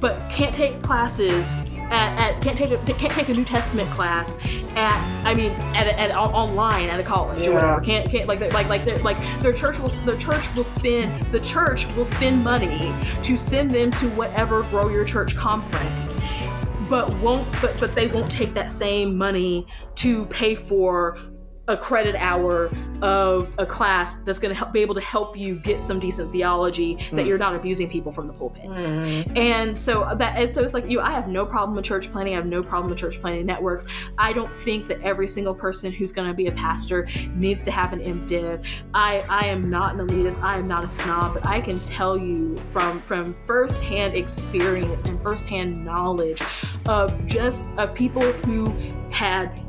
but can't take classes. At, at, can't take a can't take a New Testament class at I mean at, at, at online at a college yeah. or whatever. Can't can't like like like like their church will their church will spend the church will spend money to send them to whatever Grow Your Church conference, but won't but but they won't take that same money to pay for a credit hour of a class that's going to help be able to help you get some decent theology that mm. you're not abusing people from the pulpit. Mm. And so that and so it's like you know, I have no problem with church planning. I have no problem with church planning networks. I don't think that every single person who's going to be a pastor needs to have an MDiv. I I am not an elitist. I am not a snob, but I can tell you from from firsthand experience and firsthand knowledge of just of people who had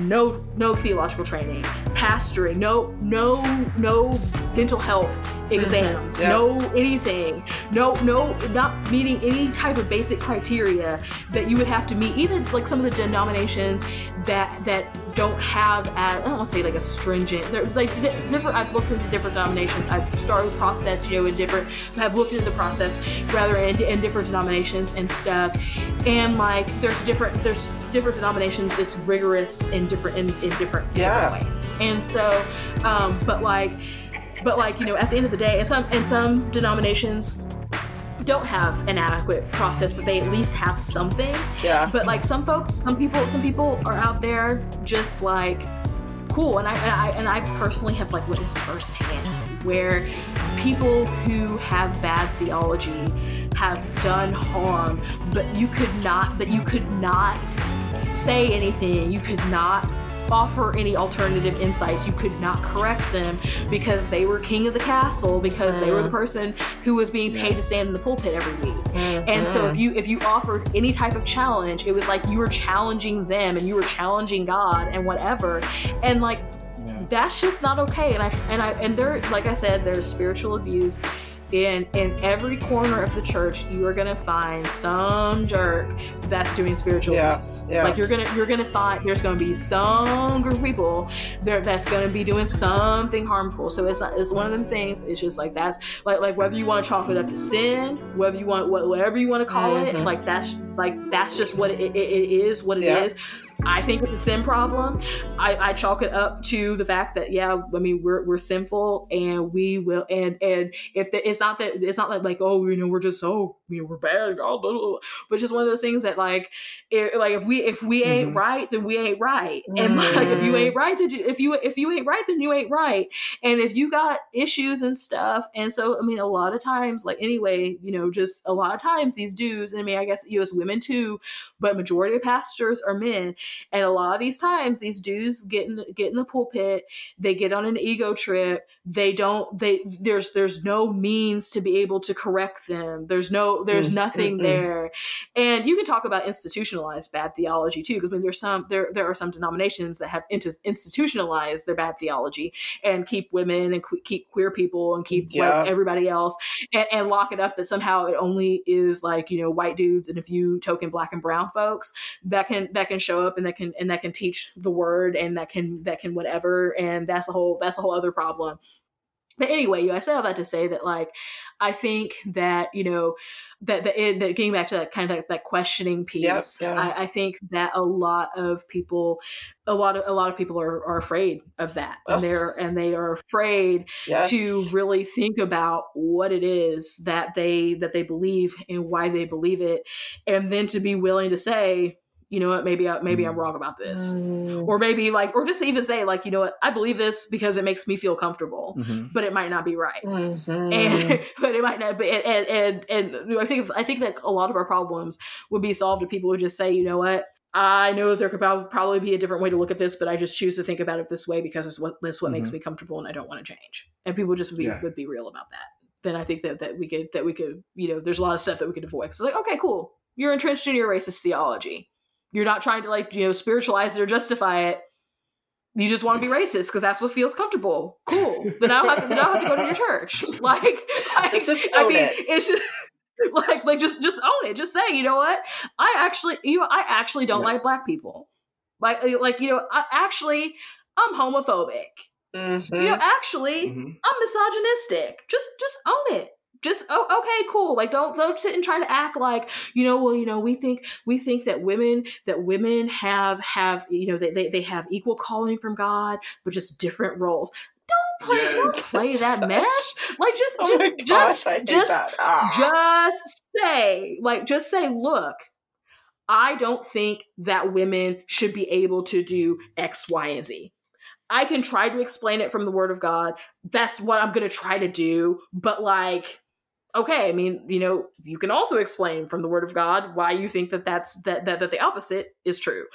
no no theological training, pastoring, no no no mental health exams, mm-hmm. yep. no anything, no no not meeting any type of basic criteria that you would have to meet. Even like some of the denominations that that don't have as, I don't want to say like a stringent, there's like different, I've looked into different denominations, I've started the process, you know, in different, I've looked into the process rather in, in different denominations and stuff, and like there's different, there's different denominations that's rigorous in different, in, in different, yeah. different ways, and so, um, but like, but like, you know, at the end of the day, and some, and some denominations don't have an adequate process, but they at least have something. Yeah. But like some folks, some people, some people are out there just like cool, and I and I, and I personally have like witnessed firsthand where people who have bad theology have done harm, but you could not, but you could not say anything. You could not offer any alternative insights. You could not correct them because they were king of the castle, because mm-hmm. they were the person who was being paid to stand in the pulpit every week. Mm-hmm. And so if you if you offered any type of challenge, it was like you were challenging them and you were challenging God and whatever. And like yeah. that's just not okay. And I and I and there, like I said, there's spiritual abuse. In in every corner of the church, you are gonna find some jerk that's doing spiritual abuse. Yeah, yeah. Like you're gonna you're gonna find there's gonna be some group of people there that's gonna be doing something harmful. So it's not, it's one of them things. It's just like that's like like whether you want to chalk it up to sin, whether you want whatever you want to call mm-hmm. it, like that's like that's just what it, it, it is. What it yeah. is. I think it's a sin problem. I, I chalk it up to the fact that yeah, I mean we're we're sinful and we will and and if the, it's not that it's not like like oh you know we're just so you know we're bad God, blah, blah, blah. But just one of those things that like it, like if we if we ain't mm-hmm. right then we ain't right mm-hmm. and like if you ain't right then you, if you if you ain't right then you ain't right and if you got issues and stuff and so I mean a lot of times like anyway you know just a lot of times these dudes and I mean I guess you as women too but majority of pastors are men. And a lot of these times, these dudes get in, get in the pulpit. They get on an ego trip. They don't. They there's there's no means to be able to correct them. There's no there's mm, nothing mm, there. And you can talk about institutionalized bad theology too, because I mean, there's some there there are some denominations that have inter- institutionalized their bad theology and keep women and que- keep queer people and keep yeah. like everybody else and, and lock it up that somehow it only is like you know white dudes and a few token black and brown folks that can that can show up. And that can and that can teach the word and that can that can whatever and that's a whole that's a whole other problem. But anyway, I say all that to say that like I think that you know that that, it, that getting back to that kind of that, that questioning piece, yep, yeah. I, I think that a lot of people, a lot of a lot of people are, are afraid of that, Ugh. and they're and they are afraid yes. to really think about what it is that they that they believe and why they believe it, and then to be willing to say, you know what, maybe, I, maybe I'm wrong about this. Mm. Or maybe like, or just even say like, you know what, I believe this because it makes me feel comfortable, mm-hmm. but it might not be right. Mm-hmm. And, but it might not be, and, and, and, and I think, I think that a lot of our problems would be solved if people would just say, you know what, I know there could probably be a different way to look at this, but I just choose to think about it this way because it's what this what mm-hmm. makes me comfortable, and I don't want to change. And people just be, yeah. would be real about that. Then I think that that we could that we could you know there's a lot of stuff that we could avoid. So like, okay, cool, you're entrenched in your racist theology. You're not trying to like you know spiritualize it or justify it. You just want to be racist because that's what feels comfortable. Cool. Then I'll have to, then I'll have to go to your church. Like I, just I mean, it. it's just. Like, like, just, just own it. Just say, you know what? I actually, you know, I actually don't yeah. like black people. Like, like, you know, I actually, I'm homophobic. Mm-hmm. You know, actually, mm-hmm. I'm misogynistic. Just, just own it. Just, oh, okay, cool. Like, don't, don't sit and try to act like, you know, well, you know, we think, we think that women, that women have, have, you know, they, they, they have equal calling from God, but just different roles. Don't play, yes. don't play that Such. mess. Like just, oh just, gosh, just, just, ah. just say, like, just say, look, I don't think that women should be able to do X, Y, and Z. I can try to explain it from the Word of God. That's what I'm going to try to do. But like, okay, I mean, you know, you can also explain from the Word of God why you think that that's that that, that the opposite is true.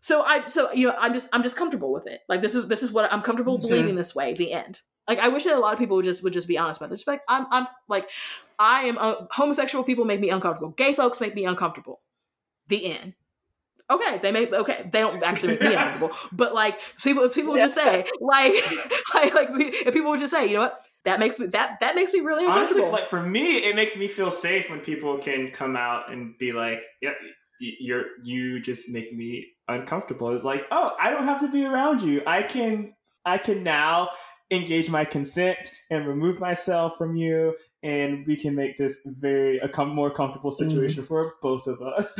So I, so, you know, I'm just, I'm just comfortable with it. Like, this is, this is what I'm comfortable mm-hmm. believing this way, the end. Like, I wish that a lot of people would just, would just be honest about it. Just like, I'm, I'm like, I am, uh, homosexual people make me uncomfortable. Gay folks make me uncomfortable. The end. Okay. They make, okay. They don't actually make me uncomfortable, but like, so people, if people would yeah. just say like, like, like, if people would just say, you know what, that makes me, that, that makes me really uncomfortable. Honestly, like for me, it makes me feel safe when people can come out and be like, yeah, you're, you just make me uncomfortable. It's like, oh, I don't have to be around you. I can, I can now engage my consent and remove myself from you, and we can make this very a com- more comfortable situation mm. for both of us.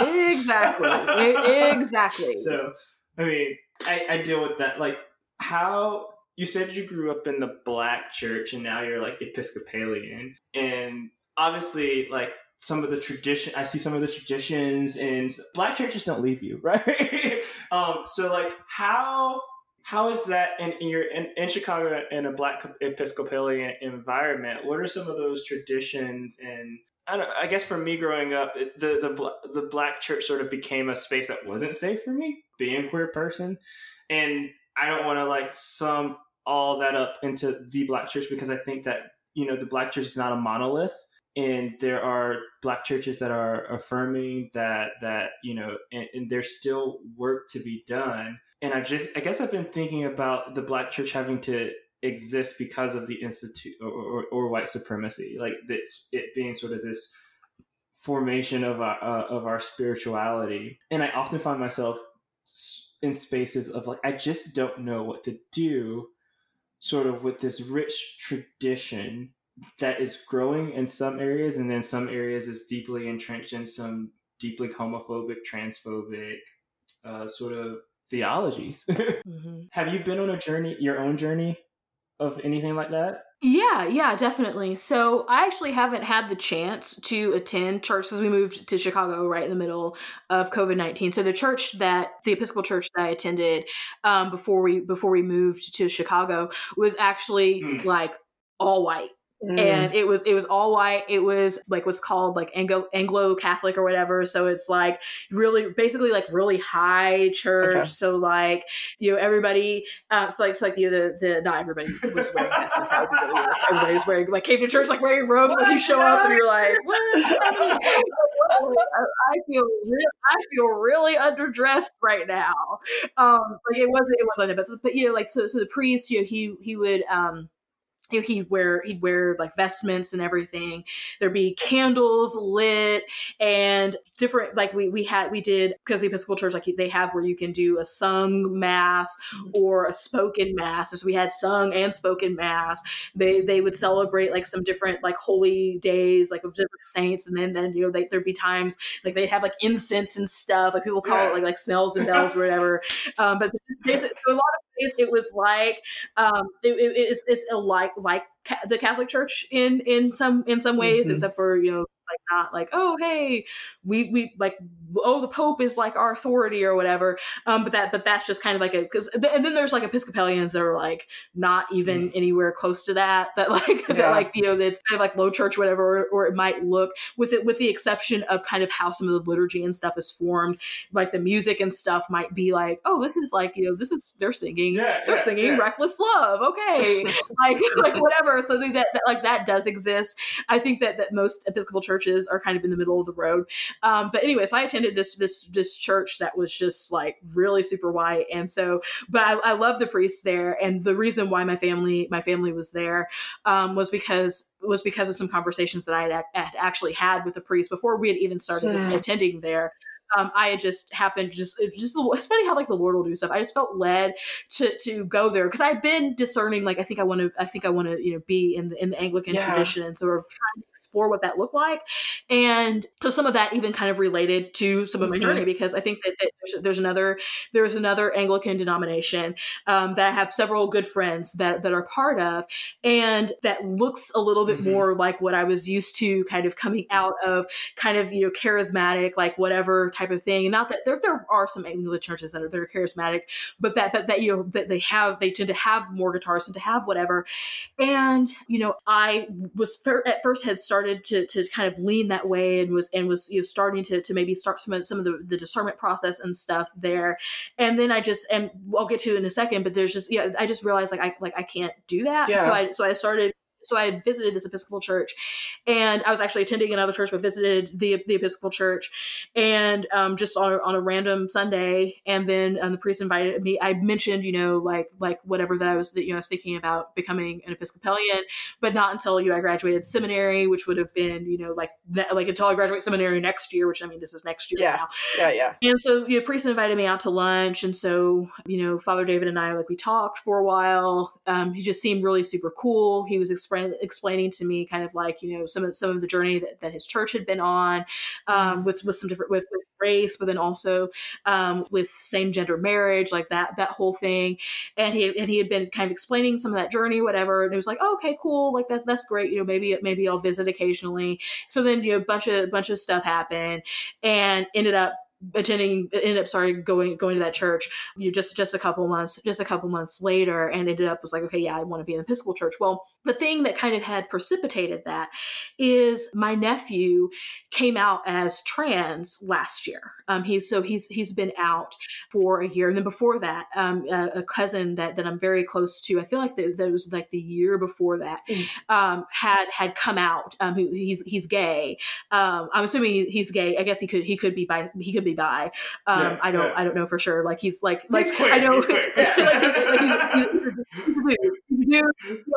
Exactly, exactly. So, I mean, I, I deal with that. Like, how you said you grew up in the Black church, and now you're like Episcopalian, and obviously, like. Some of the tradition, I see some of the traditions, and Black churches don't leave you, right? um, so like, how how is that in, in your in, in Chicago in a Black Episcopalian environment? What are some of those traditions? And I don't. I guess for me growing up, it, the the the Black church sort of became a space that wasn't safe for me, being a queer person, and I don't want to like sum all that up into the Black church because I think that you know the Black church is not a monolith. And there are Black churches that are affirming that, that you know, and, and there's still work to be done. And I just, I guess I've been thinking about the Black church having to exist because of the institute or, or, or white supremacy, like this, it being sort of this formation of our, uh, of our spirituality. And I often find myself in spaces of like, I just don't know what to do sort of with this rich tradition that is growing in some areas, and then some areas is deeply entrenched in some deeply homophobic, transphobic uh, sort of theologies. mm-hmm. Have you been on a journey, your own journey of anything like that? Yeah, yeah, definitely. So I actually haven't had the chance to attend church because we moved to Chicago right in the middle of covid nineteen. So the church that the Episcopal church that I attended um, before we before we moved to Chicago was actually mm. like all white. Mm. And it was it was all white. It was like what's called like Anglo Anglo Catholic or whatever. So it's like really basically like really high church. Okay. So like you know everybody. Uh, so like so like you know, the the not everybody was wearing masks. That would be really weird. Everybody was wearing like came to church like wearing robes. Like you show up and you're like what? I feel really, I feel really underdressed right now. Um, like it wasn't it wasn't like that, but but you know like so so the priest you know, he he would um. He'd wear he'd wear like vestments and everything. There'd be candles lit and different like we we had we did because the Episcopal Church like they have where you can do a sung mass or a spoken mass. So we had sung and spoken mass. They they would celebrate like some different like holy days like of different saints, and then then you know they, there'd be times like they'd have like incense and stuff like people call yeah. it like like smells and bells or whatever. Um, but basically, a lot of it was like um, it, it, it's, it's like like ca- the Catholic Church in in some in some ways, mm-hmm. except for you know like not like oh hey we we like oh, the Pope is like our authority or whatever. Um, but that, but that's just kind of like a, cause th- and then there's like Episcopalians that are like not even mm. anywhere close to that, that like, yeah. that like, you know, it's kind of like low church, whatever, or, or it might look with it, with the exception of kind of how some of the liturgy and stuff is formed. Like the music and stuff might be like, oh, this is like, you know, this is, they're singing, yeah, they're yeah, singing yeah. Reckless Love. Okay. like, like whatever. So that, that like that does exist. I think that, that most Episcopal churches are kind of in the middle of the road. Um, but anyway, so I attended this, this, this church that was just like really super white. And so, but I, I love the priest there. And the reason why my family, my family was there, um, was because, was because of some conversations that I had, had actually had with the priest before we had even started sure. attending there. Um, I had just happened, just it's just it's funny how like the Lord will do stuff. I just felt led to to go there because I've been discerning, like I think I want to, I think I want to, you know, be in the in the Anglican yeah. tradition and sort of trying to explore what that looked like. And so some of that even kind of related to some of my journey because I think that, that there's, there's another there's another Anglican denomination um, that I have several good friends that that are part of, and that looks a little bit mm-hmm. more like what I was used to, kind of coming out of kind of you know charismatic, like whatever type of thing. Not that there, there are some Anglican churches that are, that are charismatic, but that, that, that, you know, that they have, they tend to have more guitars and to have whatever. And, you know, I was fir- at first had started to, to kind of lean that way and was, and was, you know, starting to, to maybe start some of, some of the, the discernment process and stuff there. And then I just, and I'll get to it in a second, but there's just, yeah, you know, I just realized like, I, like, I can't do that. Yeah. So I, so I started So I had visited this Episcopal church, and I was actually attending another church, but visited the the Episcopal church, and um, just on, on a random Sunday. And then um, the priest invited me. I mentioned, you know, like like whatever that I was, that, you know, I was thinking about becoming an Episcopalian, but not until you know, I graduated seminary, which would have been, you know, like that, like until I graduate seminary next year, which I mean, this is next year yeah. now. Yeah, yeah, yeah. And so the you know, priest invited me out to lunch, and so you know, Father David and I like we talked for a while. Um, he just seemed really super cool. He was explaining to me kind of like, you know, some of some of the journey that, that his church had been on um, with, with some different, with, with race, but then also um, with same gender marriage, like that, that whole thing. And he, and he had been kind of explaining some of that journey, whatever. And it was like, oh, okay, cool. Like that's, that's great. You know, maybe, maybe I'll visit occasionally. So then, you know, a bunch of, bunch of stuff happened and ended up, attending ended up sorry going going to that church you know, just just a couple months just a couple months later and ended up was like okay yeah I want to be in an Episcopal church. Well, the thing that kind of had precipitated that is my nephew came out as trans last year. Um he's so he's he's been out for a year, and then before that um a, a cousin that that I'm very close to, I feel like that, that was like the year before that, um had had come out. um he, he's he's gay. um I'm assuming he's gay. I guess he could he could be bi he could be by um yeah, I don't yeah. I don't know for sure, like he's like like he's I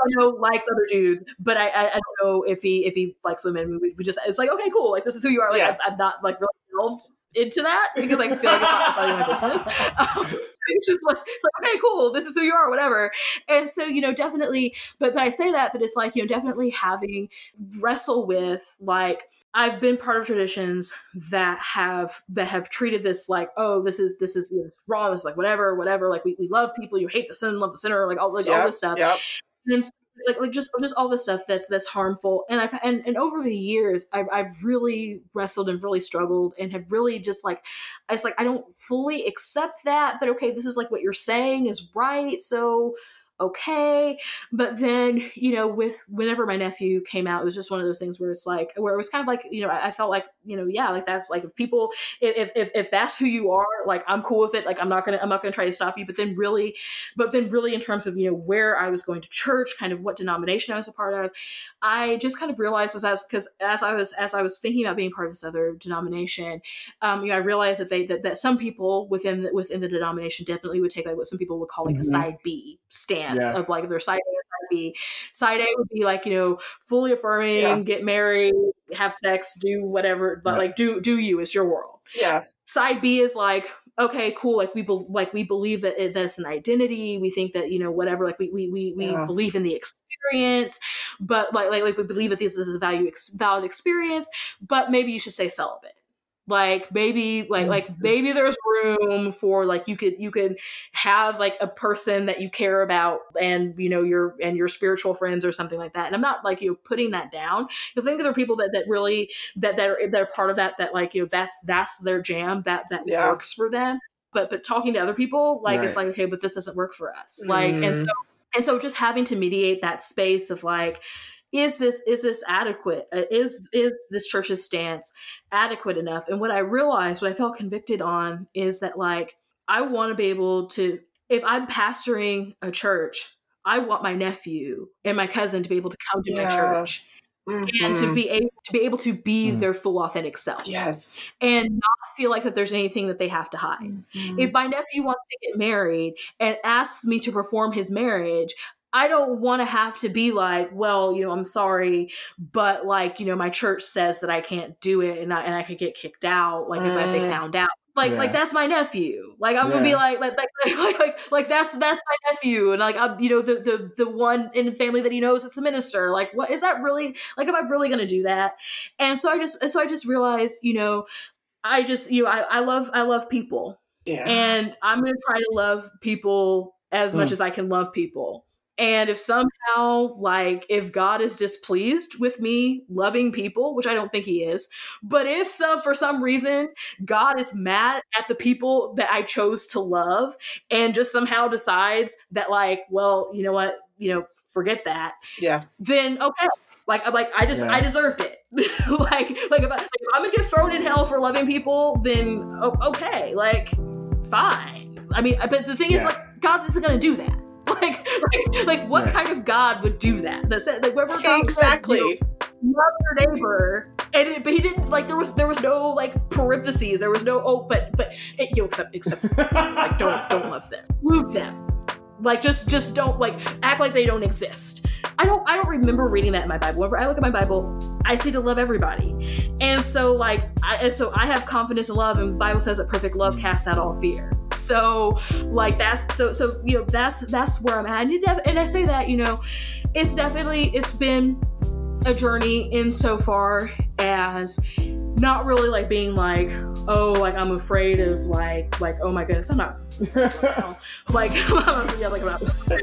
know likes other dudes, but I, I I don't know if he if he likes women. We, we just it's like okay cool, like this is who you are, like yeah. I, I'm not like really involved into that because I feel like it's not, it's not even my business. Um, it's just like, it's like, okay, cool. This is who you are, whatever. And so, you know, definitely, but, but I say that, but it's like, you know, definitely having wrestle with like, I've been part of traditions that have that have treated this like, oh, this is this is you know, wrong. This is like whatever, whatever. Like we, we love people. You hate the sin, love the sinner. Like all like yep, all this stuff. Yep. And so, like like just just all this stuff that's that's harmful. And I've and, and over the years, I've I've really wrestled and really struggled and have really just like it's like I don't fully accept that. But okay, this is like what you're saying is right. So. Okay. But then, you know, with whenever my nephew came out, it was just one of those things where it's like, where it was kind of like, you know, I, I felt like, you know, yeah, like that's like, if people, if, if, if that's who you are, like, I'm cool with it. Like, I'm not going to, I'm not going to try to stop you. But then really, but then really in terms of, you know, where I was going to church, kind of what denomination I was a part of, I just kind of realized as I was, cause as I was, as I was thinking about being part of this other denomination, um, you know, I realized that they, that, that some people within, the, within the denomination definitely would take like what some people would call like mm-hmm. a side B stand. Yeah. Of like their side A and side B. Side A would be like, you know, fully affirming, yeah. get married, have sex, do whatever, but yeah. like do do you, it's your world. Yeah. Side B is like, okay, cool. Like we be- like we believe that it, that it's an identity. We think that, you know, whatever, like we we we, we yeah. believe in the experience, but like, like like we believe that this is a value ex- valid experience, but maybe you should say celibate. Like maybe like like maybe there's room for like you could you could have like a person that you care about and you know your and your spiritual friends or something like that. And I'm not like you know, putting that down, because I think there are people that, that really that that are, that are part of that that like you know that's that's their jam, that that yeah. works for them. But but talking to other people like right. it's like, okay, but this doesn't work for us. Like mm-hmm. and so and so just having to mediate that space of like, Is this is this adequate? Is is this church's stance adequate enough? And what I realized, what I felt convicted on, is that like I want to be able to, if I'm pastoring a church, I want my nephew and my cousin to be able to come to yeah. my church mm-hmm. and to be able to be able to be mm-hmm. their full authentic self. Yes, and not feel like that there's anything that they have to hide. Mm-hmm. If my nephew wants to get married and asks me to perform his marriage, I don't want to have to be like, well, you know, I'm sorry, but like, you know, my church says that I can't do it, and I and I could get kicked out, like if mm. they found out. Like, yeah. like that's my nephew. Like I'm yeah. gonna be like, like, like, like, like, like that's that's my nephew, and like I'm, you know, the the the one in the family that he knows that's a minister. Like, what is that really? Like, am I really gonna do that? And so I just, so I just realized, you know, I just, you know, I, I love, I love people, yeah. and I'm gonna try to love people as mm. much as I can love people. And if somehow, like, if God is displeased with me loving people, which I don't think he is, but if some, for some reason, God is mad at the people that I chose to love and just somehow decides that, like, well, you know what, you know, forget that. Yeah. Then, okay. Like, I'm like, I just, yeah. I deserved it. like, like if, I, like, if I'm going to get thrown in hell for loving people, then okay. Like, fine. I mean, but the thing yeah. is, like, God isn't going to do that. Like, like, like, what right. kind of God would do that? That's it. Like, wherever God exactly. Like, you know, love your neighbor, and it, but he didn't. Like, there was there was no like parentheses. There was no oh, but but it, you know, except except like don't don't love them, love them. Like just just don't like act like they don't exist. I don't I don't remember reading that in my Bible. Whenever I look at my Bible, I see to love everybody, and so like I, and so I have confidence in love, and the Bible says that perfect love casts out all fear. So like that's so so you know that's that's where I'm at, and, def- and I say that you know it's definitely it's been a journey in so far as not really like being like, oh, like I'm afraid of like like oh my goodness, I'm not like yeah like about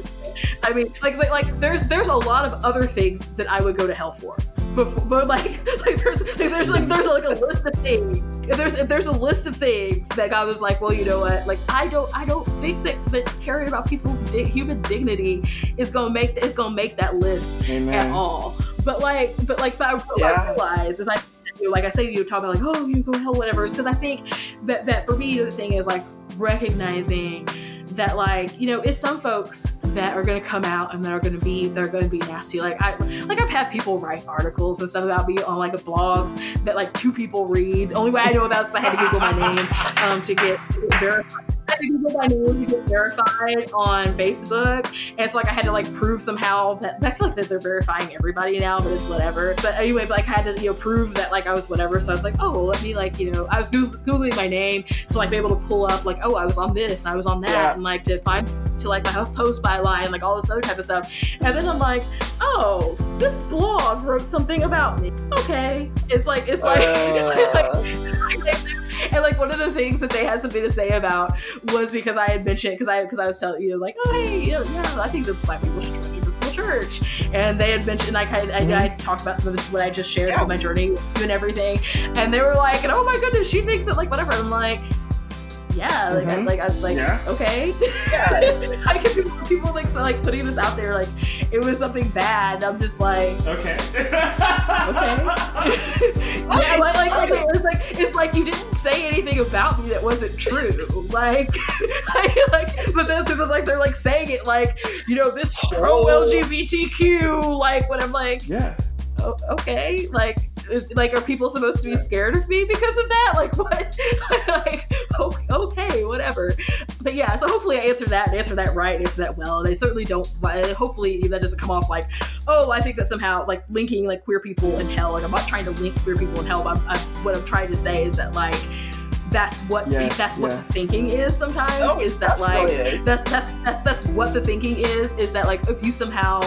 I mean like like, like there's there's a lot of other things that I would go to hell for. Before, but like, like there's, like, there's like, there's like a list of things. If there's, if there's a list of things that God was like, well, you know what? Like, I don't, I don't think that, that caring about people's di- human dignity is gonna make, is gonna make that list Amen. At all. But like, but like, but I, yeah. I realize is like, like I say, you talk about like, oh, you go to hell, whatever. It's because I think that that for me, you know, the thing is like recognizing that like, you know, it's some folks that are going to come out and that are going to be, they're going to be nasty. Like I, like I've had people write articles and stuff about me on like the blogs that like two people read. The only way I know about is I had to Google my name um, to get verified. I had to Google my name to get verified on Facebook. And it's so, like I had to like prove somehow that, I feel like that they're verifying everybody now, but it's whatever. But anyway, but like I had to, you know, prove that like I was whatever. So I was like, oh, well, let me like, you know, I was Googling my name to like be able to pull up like, oh, I was on this and I was on that yeah. and like to find to like my HuffPost byline and like all this other type of stuff. And then I'm like, oh, this blog wrote something about me. Okay. It's like, it's like, uh... like, like and like one of the things that they had something to say about was because I had mentioned, because I because I was telling you like, oh, hey, you know, yeah, I think the black people should join the Episcopal Church. And they had mentioned, like I, mm-hmm. I, I talked about some of the, what I just shared yeah. with my journey and everything. And they were like, and, oh my goodness, she thinks that like whatever. I'm like, yeah, like mm-hmm. I, like I was like yeah. okay. Yeah. I get people, people like so, like putting this out there like it was something bad. I'm just like okay, okay. yeah, like like, like it's like it's like you didn't say anything about me that wasn't true. Like I, like but those people like they're like saying it like you know this pro L G B T Q like when I'm like yeah oh, okay like. Like, are people supposed to be scared of me because of that? Like, what? like, okay, whatever. But yeah, so hopefully I answered that, and answered that right, and answered that well. And I certainly don't, hopefully that doesn't come off like, oh, I think that somehow, like, linking, like, queer people in hell. Like, I'm not trying to link queer people in hell. But I'm, I'm, what I'm trying to say is that, like, that's what yes, the, that's yeah. what the thinking is sometimes oh, is that like it. that's that's that's that's what the thinking is is that like if you somehow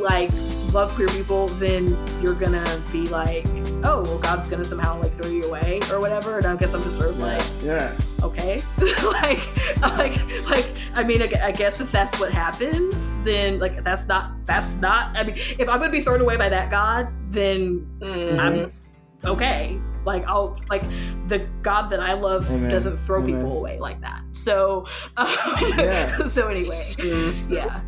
like love queer people then you're gonna be like oh, well, God's going to somehow like throw you away or whatever. And I guess I'm just sort of yeah. like, yeah, okay. like, like, like, I mean, I guess if that's what happens, then like, that's not, that's not, I mean, if I'm going to be thrown away by that God, then mm-hmm. I'm okay. Like I'll like the God that I love Amen. doesn't throw Amen. people away like that. So, um, yeah. so anyway, yeah.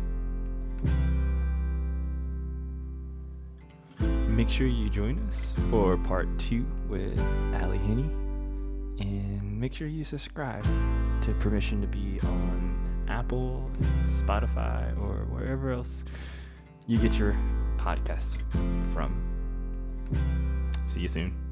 Make sure you join us for part two with Allie Henney, and make sure you subscribe to Permission to Be on Apple, Spotify, or wherever else you get your podcast from. See you soon.